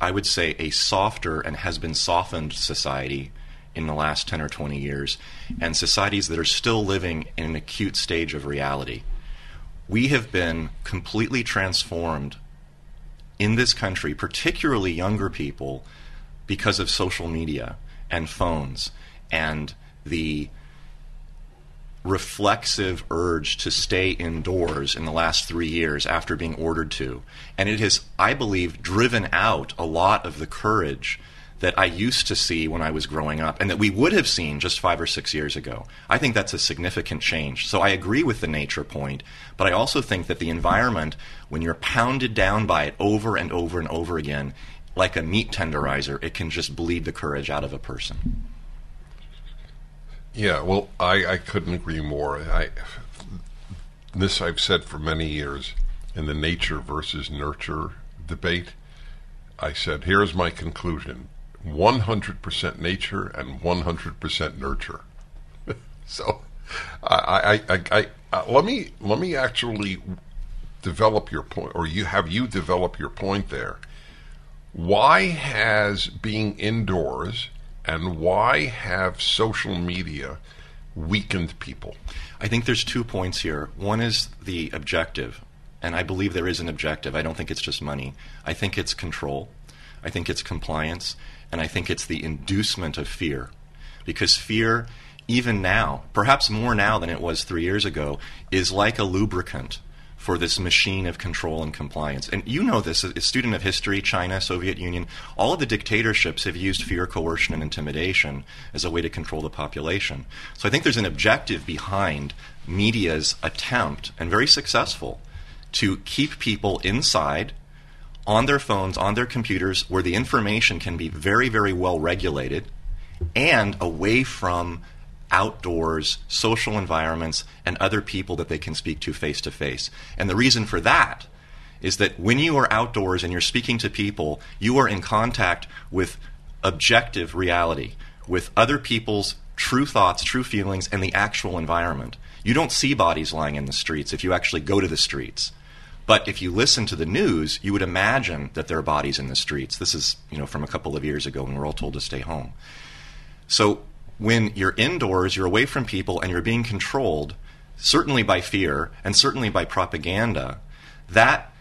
I would say, a softer and has been softened society in the last 10 or 20 years, and societies that are still living in an acute stage of reality. We have been completely transformed in this country, particularly younger people, because of social media and phones and the reflexive urge to stay indoors in the last 3 years after being ordered to. And it has, I believe, driven out a lot of the courage that I used to see when I was growing up and that we would have seen just 5 or 6 years ago. I think that's a significant change. So I agree with the nature point, but I also think that the environment, when you're pounded down by it over and over and over again, like a meat tenderizer, it can just bleed the courage out of a person. Yeah, well, I couldn't agree more. This I've said for many years in the nature versus nurture debate. I said, here's my conclusion: 100% nature and 100% nurture. So, let me actually develop your point, or you develop your point there. Why has being indoors and why have social media weakened people? I think there's 2 points here. One is the objective, and I believe there is an objective. I don't think it's just money. I think it's control. I think it's compliance, and I think it's the inducement of fear, because fear, even now, perhaps more now than it was 3 years ago, is like a lubricant for this machine of control and compliance. And you know this, a student of history, China, Soviet Union, all of the dictatorships have used fear, coercion, and intimidation as a way to control the population. So I think there's an objective behind media's attempt, and very successful, to keep people inside, on their phones, on their computers, where the information can be very, very well regulated, and away from outdoors, social environments, and other people that they can speak to face. And the reason for that is that when you are outdoors and you're speaking to people, you are in contact with objective reality, with other people's true thoughts, true feelings, and the actual environment. You don't see bodies lying in the streets if you actually go to the streets. But if you listen to the news, you would imagine that there are bodies in the streets. This is, from a couple of years ago when we're all told to stay home. So when you're indoors, you're away from people, and you're being controlled, certainly by fear and certainly by propaganda, that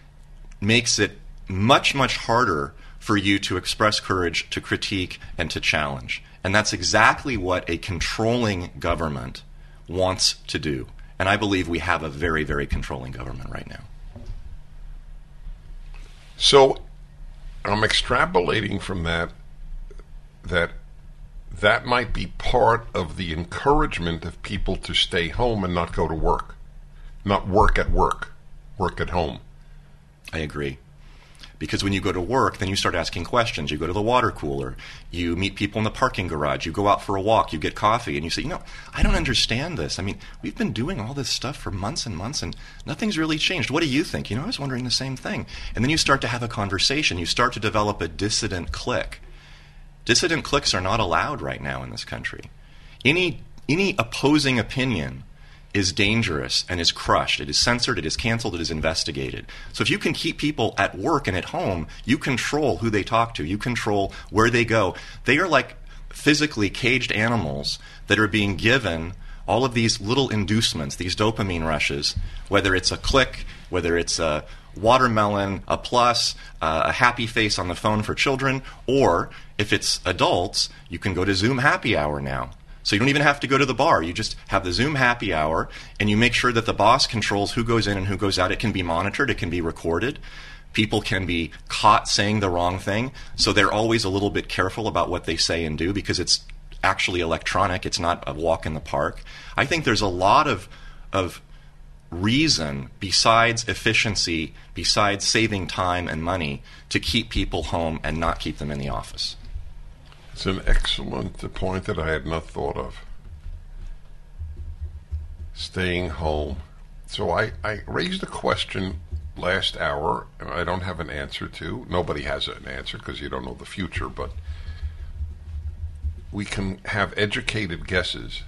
makes it much, much harder for you to express courage, to critique, and to challenge. And that's exactly what a controlling government wants to do. And I believe we have a very, very controlling government right now. So I'm extrapolating from that might be part of the encouragement of people to stay home and not go to work. Not work at work, work at home. I agree. Because when you go to work, then you start asking questions. You go to the water cooler. You meet people in the parking garage. You go out for a walk. You get coffee. And you say, I don't understand this. I mean, we've been doing all this stuff for months and months, and nothing's really changed. What do you think? I was wondering the same thing. And then you start to have a conversation. You start to develop a dissident clique. Dissident cliques are not allowed right now in this country. Any opposing opinion is dangerous and is crushed. It is censored, it is canceled, it is investigated. So if you can keep people at work and at home, you control who they talk to, you control where they go. They are like physically caged animals that are being given all of these little inducements, these dopamine rushes, whether it's a click, whether it's a watermelon, a plus, a happy face on the phone for children, or if it's adults, you can go to Zoom happy hour now. So you don't even have to go to the bar. You just have the Zoom happy hour, and you make sure that the boss controls who goes in and who goes out. It can be monitored. It can be recorded. People can be caught saying the wrong thing. So they're always a little bit careful about what they say and do, because it's actually electronic. It's not a walk in the park. I think there's a lot of reason, besides efficiency, besides saving time and money, to keep people home and not keep them in the office. It's an excellent point that I had not thought of. Staying home. So I raised a question last hour, and I don't have an answer to. Nobody has an answer because you don't know the future, but we can have educated guesses.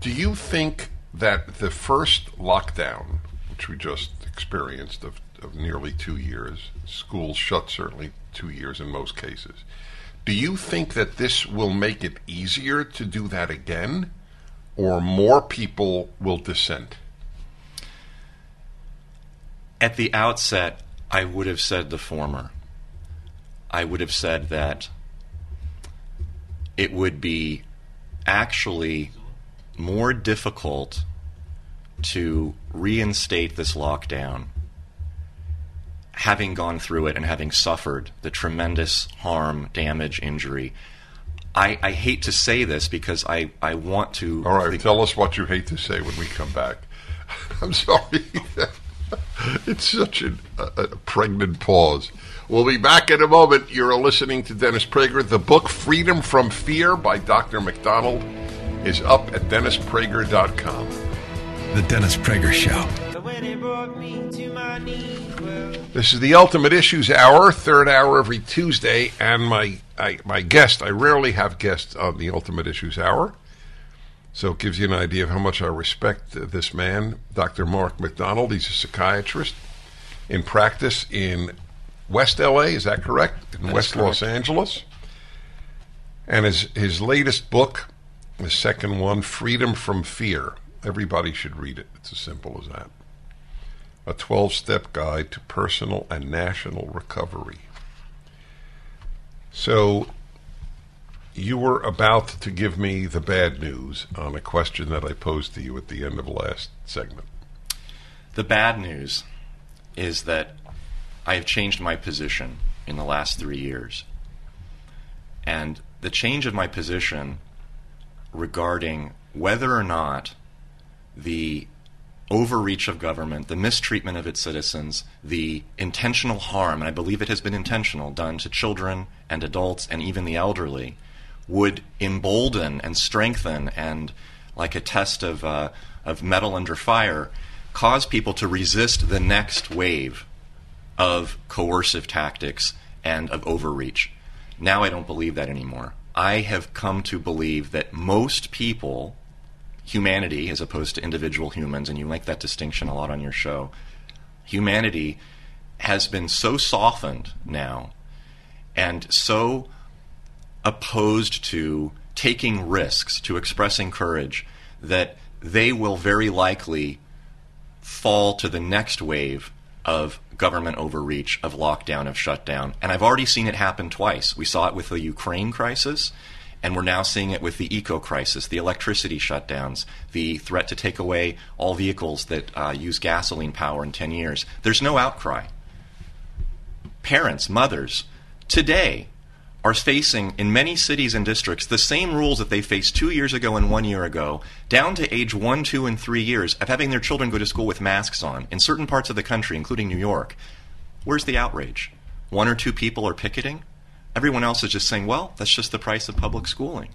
Do you think that the first lockdown, which we just experienced of nearly 2 years, schools shut certainly 2 years in most cases, do you think that this will make it easier to do that again, or more people will dissent? At the outset, I would have said the former. I would have said that it would be actually more difficult to reinstate this lockdown, having gone through it and having suffered the tremendous harm, damage, injury. I hate to say this because I want to... All right, tell us what you hate to say when we come back. I'm sorry. It's such a pregnant pause. We'll be back in a moment. You're listening to Dennis Prager. The book Freedom from Fear by Dr. McDonald is up at DennisPrager.com. The Dennis Prager Show. When it brought me to my knees, well. This is the Ultimate Issues Hour, third hour every Tuesday. And my guest, I rarely have guests on the Ultimate Issues Hour. So it gives you an idea of how much I respect this man, Dr. Mark McDonald. He's a psychiatrist in practice in West LA, is that correct? In West Los Angeles. And his latest book, the second one, Freedom from Fear. Everybody should read it. It's as simple as that. A 12-step guide to personal and national recovery. So you were about to give me the bad news on a question that I posed to you at the end of last segment. The bad news is that I have changed my position in the last 3 years. And the change of my position regarding whether or not the overreach of government, the mistreatment of its citizens, the intentional harm, and I believe it has been intentional, done to children and adults and even the elderly, would embolden and strengthen and, like a test of metal under fire, cause people to resist the next wave of coercive tactics and of overreach. Now I don't believe that anymore. I have come to believe that most people, humanity as opposed to individual humans, and you make that distinction a lot on your show, humanity has been so softened now and so opposed to taking risks, to expressing courage, that they will very likely fall to the next wave of government overreach, of lockdown, of shutdown. And I've already seen it happen twice. We saw it with the Ukraine crisis, and we're now seeing it with the eco-crisis, the electricity shutdowns, the threat to take away all vehicles that use gasoline power in 10 years. There's no outcry. Parents, mothers, today are facing, in many cities and districts, the same rules that they faced 2 years ago and 1 year ago, down to age 1, 2, and 3 years, of having their children go to school with masks on in certain parts of the country, including New York. Where's the outrage? 1 or 2 people are picketing? Everyone else is just saying, well, that's just the price of public schooling.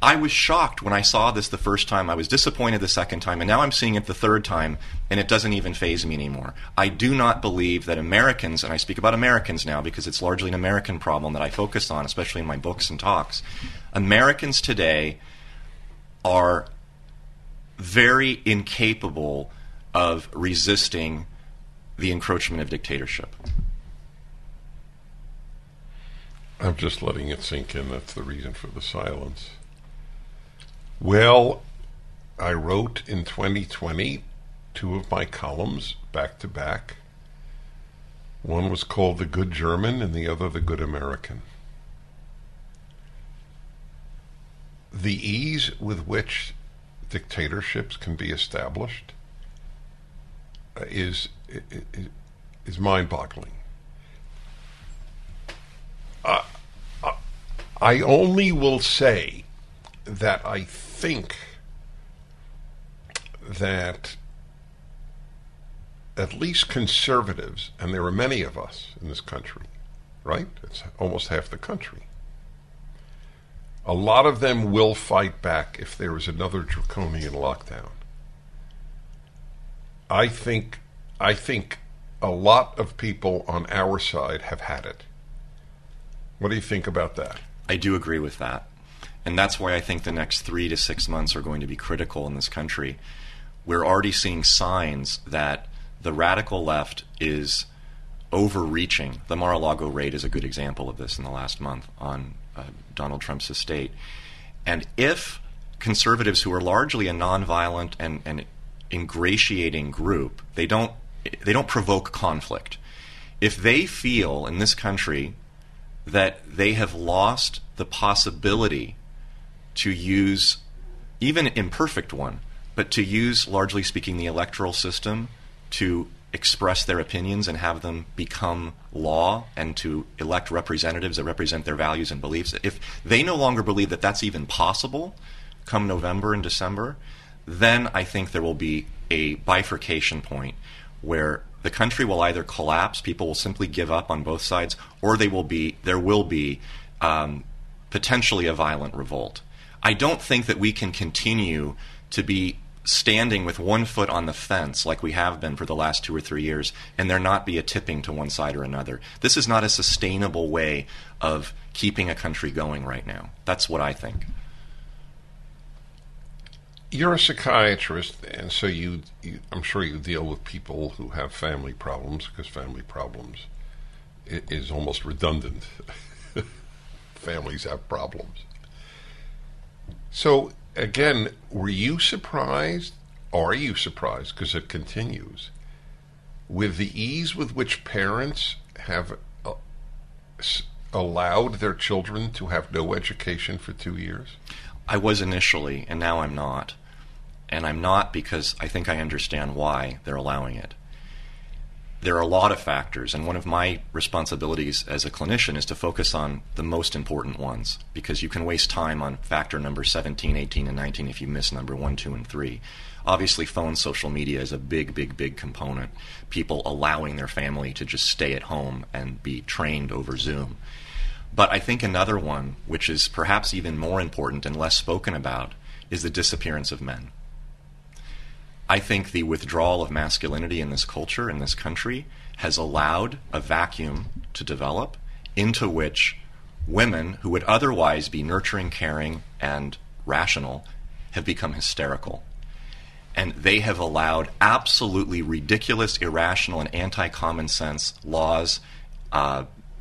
I was shocked when I saw this the first time. I was disappointed the second time, and now I'm seeing it the third time, and it doesn't even faze me anymore. I do not believe that Americans, and I speak about Americans now because it's largely an American problem that I focus on, especially in my books and talks. Americans today are very incapable of resisting the encroachment of dictatorship. I'm just letting it sink in. That's the reason for the silence. Well, I wrote in 2020 2 of my columns back to back. One was called The Good German and the other The Good American. The ease with which dictatorships can be established is mind-boggling. I only will say that I think that at least conservatives, and there are many of us in this country, right? It's almost half the country. A lot of them will fight back if there is another draconian lockdown. I think a lot of people on our side have had it. What do you think about that? I do agree with that. And that's why I think the next 3 to 6 months are going to be critical in this country. We're already seeing signs that the radical left is overreaching. The Mar-a-Lago raid is a good example of this in the last month on Donald Trump's estate. And if conservatives, who are largely a nonviolent and ingratiating group, they don't provoke conflict. If they feel in this country that they have lost the possibility to use, even imperfect one, but to use, largely speaking, the electoral system to express their opinions and have them become law and to elect representatives that represent their values and beliefs, if they no longer believe that that's even possible come November and December, then I think there will be a bifurcation point where the country will either collapse, people will simply give up on both sides, or there will be potentially a violent revolt. I don't think that we can continue to be standing with one foot on the fence like we have been for the last 2 or 3 years and there not be a tipping to one side or another. This is not a sustainable way of keeping a country going right now. That's what I think. You're a psychiatrist, and so you I'm sure you deal with people who have family problems, because family problems is almost redundant. Families have problems. So, again, were you surprised, are you surprised, because it continues, with the ease with which parents have allowed their children to have no education for 2 years? I was initially, and now I'm not. And I'm not because I think I understand why they're allowing it. There are a lot of factors, and one of my responsibilities as a clinician is to focus on the most important ones, because you can waste time on factor number 17, 18, and 19 if you miss number 1, 2, and 3. Obviously, phones, social media is a big, big, big component. People allowing their family to just stay at home and be trained over Zoom. But I think another one, which is perhaps even more important and less spoken about, is the disappearance of men. I think the withdrawal of masculinity in this culture, in this country, has allowed a vacuum to develop into which women who would otherwise be nurturing, caring, and rational have become hysterical. And they have allowed absolutely ridiculous, irrational, and anti-common sense laws,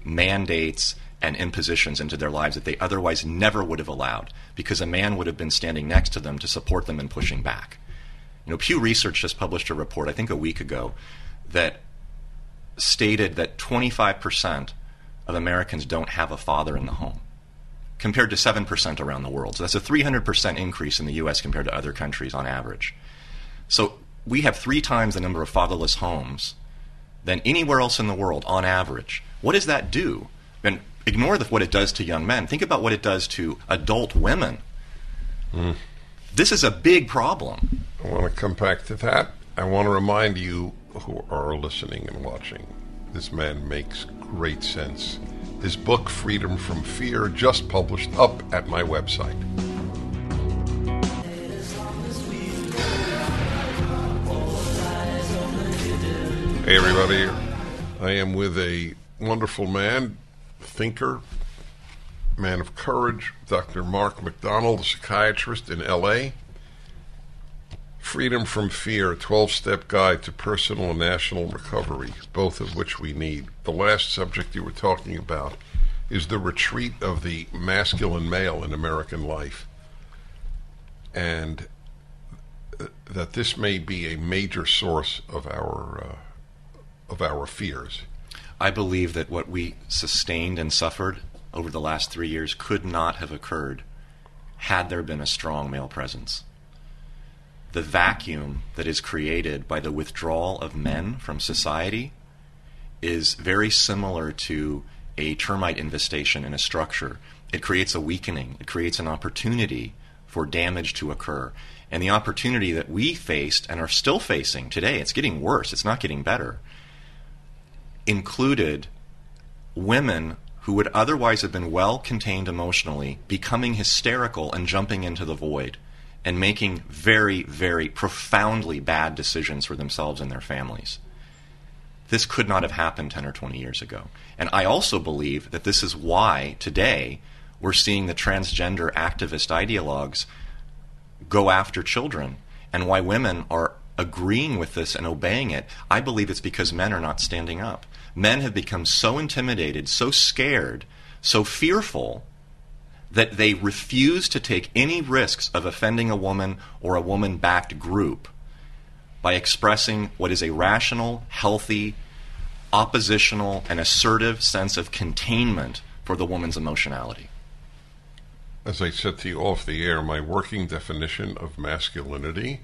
mandates, and impositions into their lives that they otherwise never would have allowed, because a man would have been standing next to them to support them in pushing back. You know, Pew Research just published a report, I think a week ago, that stated that 25% of Americans don't have a father in the home, compared to 7% around the world. So that's a 300% increase in the U.S. compared to other countries on average. So we have 3 times the number of fatherless homes than anywhere else in the world on average. What does that do? And ignore what it does to young men. Think about what it does to adult women. Mm. This is a big problem. I want to come back to that. I want to remind you who are listening and watching, this man makes great sense. His book, Freedom from Fear, just published, up at my website. Hey, everybody. I am with a wonderful man, thinker, man of courage, Dr. Mark McDonald, a psychiatrist in L.A. Freedom from Fear, a 12-step guide to personal and national recovery, both of which we need. The last subject you were talking about is the retreat of the masculine male in American life, and that this may be a major source of our fears. I believe that what we sustained and suffered over the last 3 years could not have occurred had there been a strong male presence. The vacuum that is created by the withdrawal of men from society is very similar to a termite infestation in a structure. It creates a weakening. It creates an opportunity for damage to occur. And the opportunity that we faced and are still facing today, it's getting worse, it's not getting better, included women who would otherwise have been well contained emotionally becoming hysterical and jumping into the void and making very, very profoundly bad decisions for themselves and their families. This could not have happened 10 or 20 years ago. And I also believe that this is why today we're seeing the transgender activist ideologues go after children and why women are agreeing with this and obeying it. I believe it's because men are not standing up. Men have become so intimidated, so scared, so fearful that they refuse to take any risks of offending a woman or a woman-backed group by expressing what is a rational, healthy, oppositional, and assertive sense of containment for the woman's emotionality. As I said to you off the air, my working definition of masculinity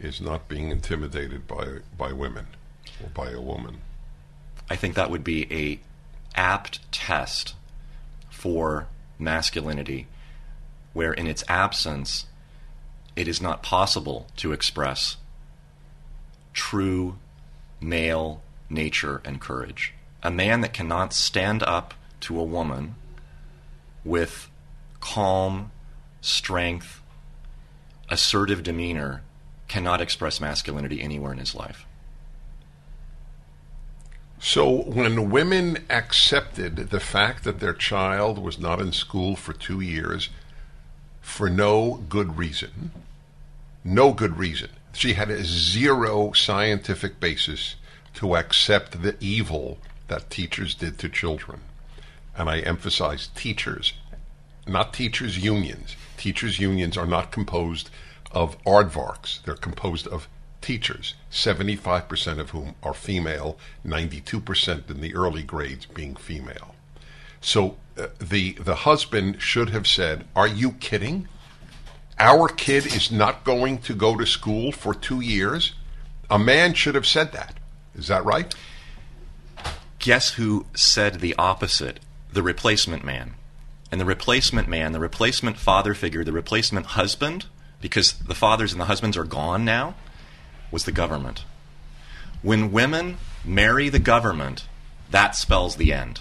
is not being intimidated by women or by a woman. I think that would be an apt test for masculinity, where in its absence it is not possible to express true male nature and courage. A man that cannot stand up to a woman with calm, strength, assertive demeanor cannot express masculinity anywhere in his life. So when women accepted the fact that their child was not in school for 2 years for no good reason, she had a zero scientific basis to accept the evil that teachers did to children. And I emphasize teachers, not teachers' unions. Teachers' unions are not composed of aardvarks. They're composed of teachers, 75% of whom are female, 92% in the early grades being female. So the husband should have said, "Are you kidding? Our kid is not going to go to school for 2 years?" A man should have said that. Is that right? Guess who said the opposite? The replacement man. And the replacement man, the replacement father figure, the replacement husband, because the fathers and the husbands are gone now, was the government. When women marry the government, that spells the end.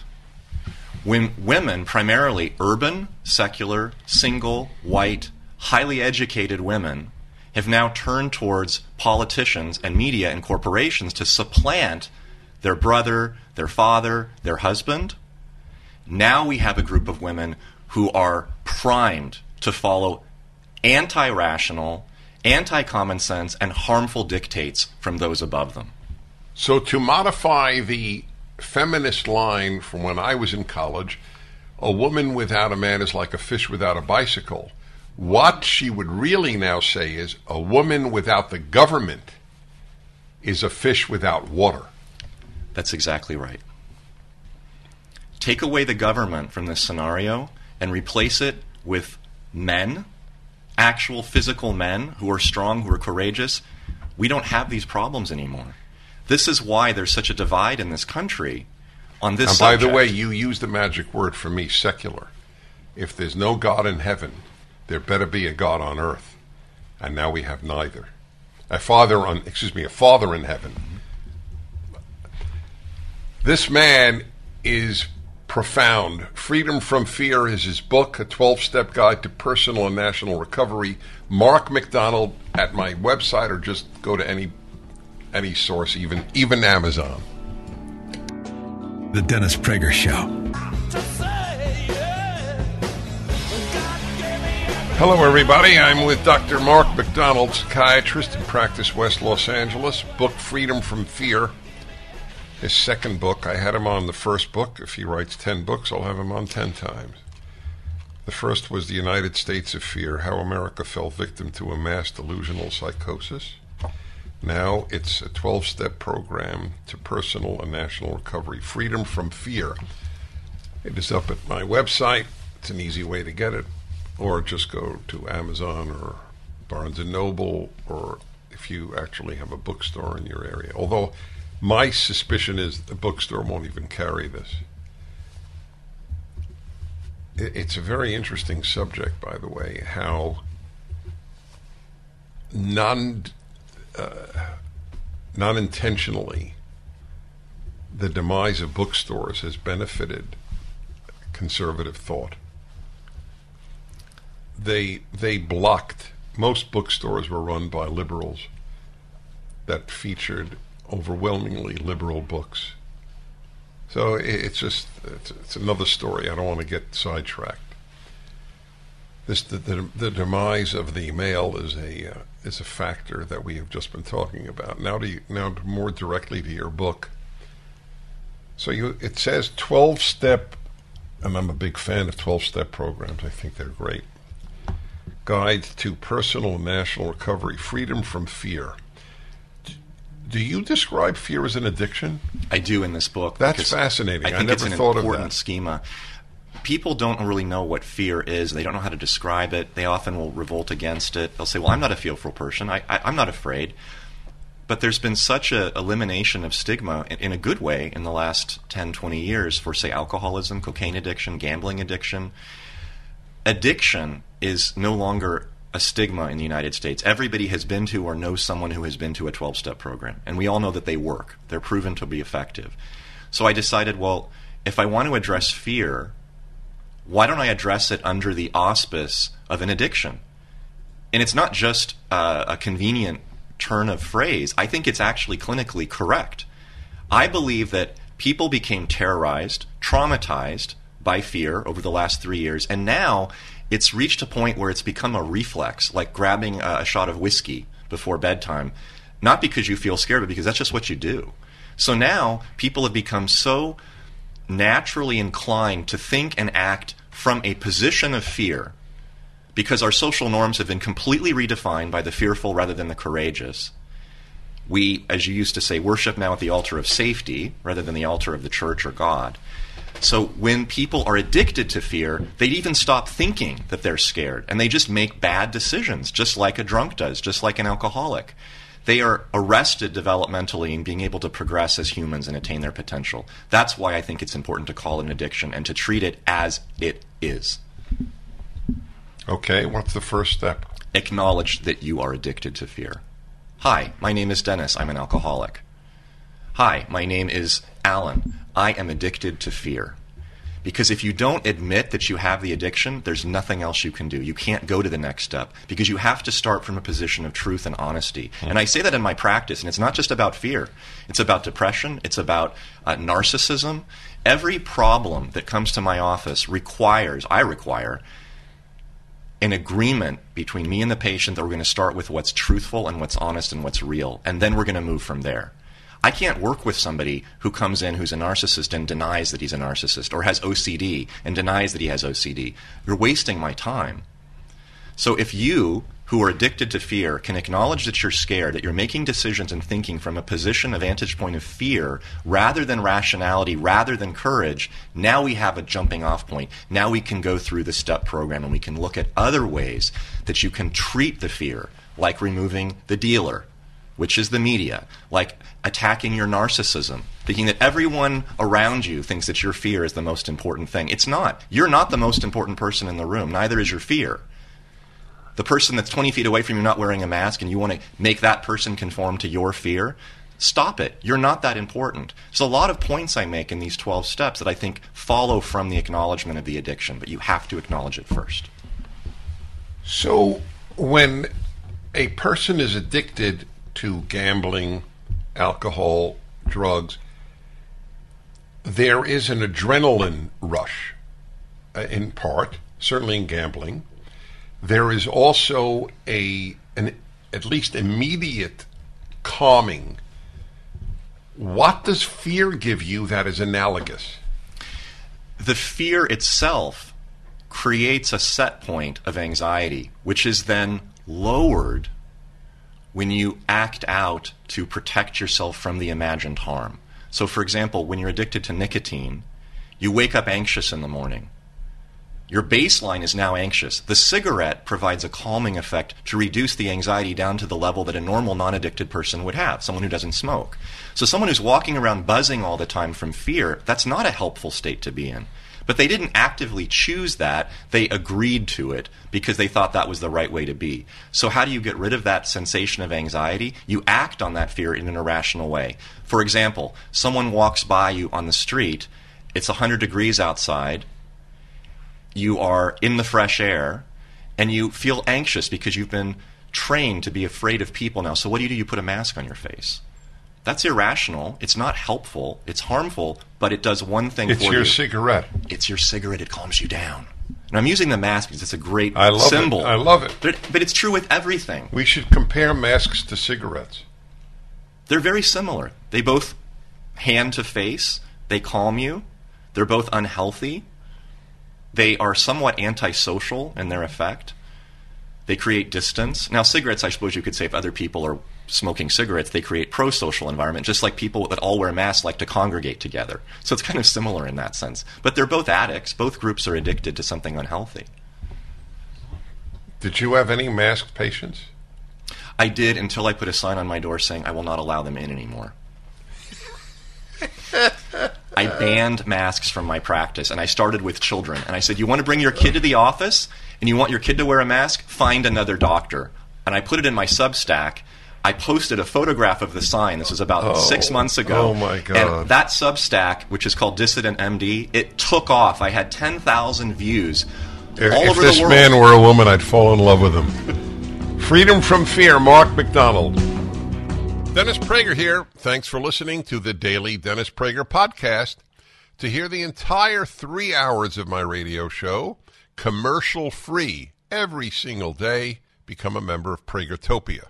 When women, primarily urban, secular, single, white, highly educated women, have now turned towards politicians and media and corporations to supplant their brother, their father, their husband, now we have a group of women who are primed to follow anti-rational, anti-common sense, and harmful dictates from those above them. So to modify the feminist line from when I was in college, a woman without a man is like a fish without a bicycle. What she would really now say is a woman without the government is a fish without water. That's exactly right. Take away the government from this scenario and replace it with men, actual physical men who are strong, who are courageous. We don't have these problems anymore. This is why there's such a divide in this country on this subject. By the way, you use the magic word for me, secular. If there's no God in heaven, there better be a God on earth. And now we have neither. A father in heaven. This man is profound. Freedom from Fear is his book, a 12-step guide to personal and national recovery. Mark McDonald at my website, or just go to any source, even Amazon. The Dennis Prager Show. Hello, everybody. I'm with Dr. Mark McDonald, psychiatrist in practice West Los Angeles. Book Freedom from Fear, his second book. I had him on the first book. If he writes 10 books, I'll have him on 10 times. The first was The United States of Fear, How America Fell Victim to a Mass Delusional Psychosis. Now it's a 12-step program to personal and national recovery. Freedom from Fear. It is up at my website. It's an easy way to get it. Or just go to Amazon or Barnes & Noble, or if you actually have a bookstore in your area. Although my suspicion is the bookstore won't even carry this. It's a very interesting subject, by the way, how non-intentionally the demise of bookstores has benefited conservative thought. They blocked. Most bookstores were run by liberals that featured overwhelmingly liberal books. So it's another story. I don't want to get sidetracked. The demise of the mail is a factor that we have just been talking about. Now more directly to your book. So it says 12-step, and I'm a big fan of 12-step programs. I think they're great. Guide to Personal and National Recovery, Freedom from Fear. Do you describe fear as an addiction? I do in this book. That's fascinating. I never thought of that. It's an important schema. People don't really know what fear is. They don't know how to describe it. They often will revolt against it. They'll say, well, I'm not a fearful person. I'm not afraid. But there's been such an elimination of stigma in a good way in the last 10, 20 years for, say, alcoholism, cocaine addiction, gambling addiction. Addiction is no longer a a stigma in the United States. Everybody has been to or knows someone who has been to a 12-step program, and we all know that they work. They're proven to be effective. So I decided, well, if I want to address fear, why don't I address it under the auspice of an addiction? And it's not just a convenient turn of phrase. I think it's actually clinically correct. I believe that people became terrorized, traumatized by fear over the last 3 years, and now it's reached a point where it's become a reflex, like grabbing a shot of whiskey before bedtime, not because you feel scared, but because that's just what you do. So now people have become so naturally inclined to think and act from a position of fear because our social norms have been completely redefined by the fearful rather than the courageous. We, as you used to say, worship now at the altar of safety rather than the altar of the church or God. So when people are addicted to fear, they even stop thinking that they're scared, and they just make bad decisions, just like a drunk does, just like an alcoholic. They are arrested developmentally in being able to progress as humans and attain their potential. That's why I think it's important to call it an addiction and to treat it as it is. Okay, what's the first step? Acknowledge that you are addicted to fear. Hi, my name is Dennis. I'm an alcoholic. Hi, my name is Alan. I am addicted to fear. Because if you don't admit that you have the addiction, there's nothing else you can do. You can't go to the next step because you have to start from a position of truth and honesty. And I say that in my practice, and it's not just about fear. It's about depression. It's about narcissism. Every problem that comes to my office requires an agreement between me and the patient that we're going to start with what's truthful and what's honest and what's real, and then we're going to move from there. I can't work with somebody who comes in who's a narcissist and denies that he's a narcissist, or has OCD and denies that he has OCD. You're wasting my time. So if you, who are addicted to fear, can acknowledge that you're scared, that you're making decisions and thinking from a position of vantage point of fear rather than rationality, rather than courage, now we have a jumping off point. Now we can go through the STEP program and we can look at other ways that you can treat the fear, like removing the dealer, which is the media, like attacking your narcissism, thinking that everyone around you thinks that your fear is the most important thing. It's not. You're not the most important person in the room. Neither is your fear. The person that's 20 feet away from you not wearing a mask and you want to make that person conform to your fear, stop it. You're not that important. There's a lot of points I make in these 12 steps that I think follow from the acknowledgement of the addiction, but you have to acknowledge it first. So when a person is addicted to gambling, alcohol, drugs, there is an adrenaline rush, in part, certainly in gambling. There is also an at least immediate calming. What does fear give you that is analogous? The fear itself creates a set point of anxiety, which is then lowered when you act out to protect yourself from the imagined harm. So, for example, when you're addicted to nicotine, you wake up anxious in the morning. Your baseline is now anxious. The cigarette provides a calming effect to reduce the anxiety down to the level that a normal non-addicted person would have, someone who doesn't smoke. So someone who's walking around buzzing all the time from fear, that's not a helpful state to be in. But they didn't actively choose that. They agreed to it because they thought that was the right way to be. So how do you get rid of that sensation of anxiety? You act on that fear in an irrational way. For example, someone walks by you on the street. It's 100 degrees outside. You are in the fresh air, and you feel anxious because you've been trained to be afraid of people now. So what do? You put a mask on your face. That's irrational. It's not helpful. It's harmful, but it does one thing for you. It's your cigarette. It's your cigarette. It calms you down. And I'm using the mask because it's a great symbol. I love it. But it's true with everything. We should compare masks to cigarettes. They're very similar. They both hand to face. They calm you. They're both unhealthy. They are somewhat antisocial in their effect. They create distance. Now, cigarettes, I suppose you could say, if other people are smoking cigarettes, they create pro-social environment, just like people that all wear masks like to congregate together. So it's kind of similar in that sense. But they're both addicts. Both groups are addicted to something unhealthy. Did you have any masked patients? I did, until I put a sign on my door saying, I will not allow them in anymore. I banned masks from my practice, and I started with children. And I said, you want to bring your kid to the office, and you want your kid to wear a mask? Find another doctor. And I put it in my Substack. I posted a photograph of the sign. This was about 6 months ago. Oh, my God. And that Substack, which is called Dissident MD, it took off. I had 10,000 views all over the world. If this man were a woman, I'd fall in love with him. Freedom from Fear, Mark McDonald. Dennis Prager here. Thanks for listening to the Daily Dennis Prager Podcast. To hear the entire 3 hours of my radio show, commercial-free, every single day, become a member of Pragertopia.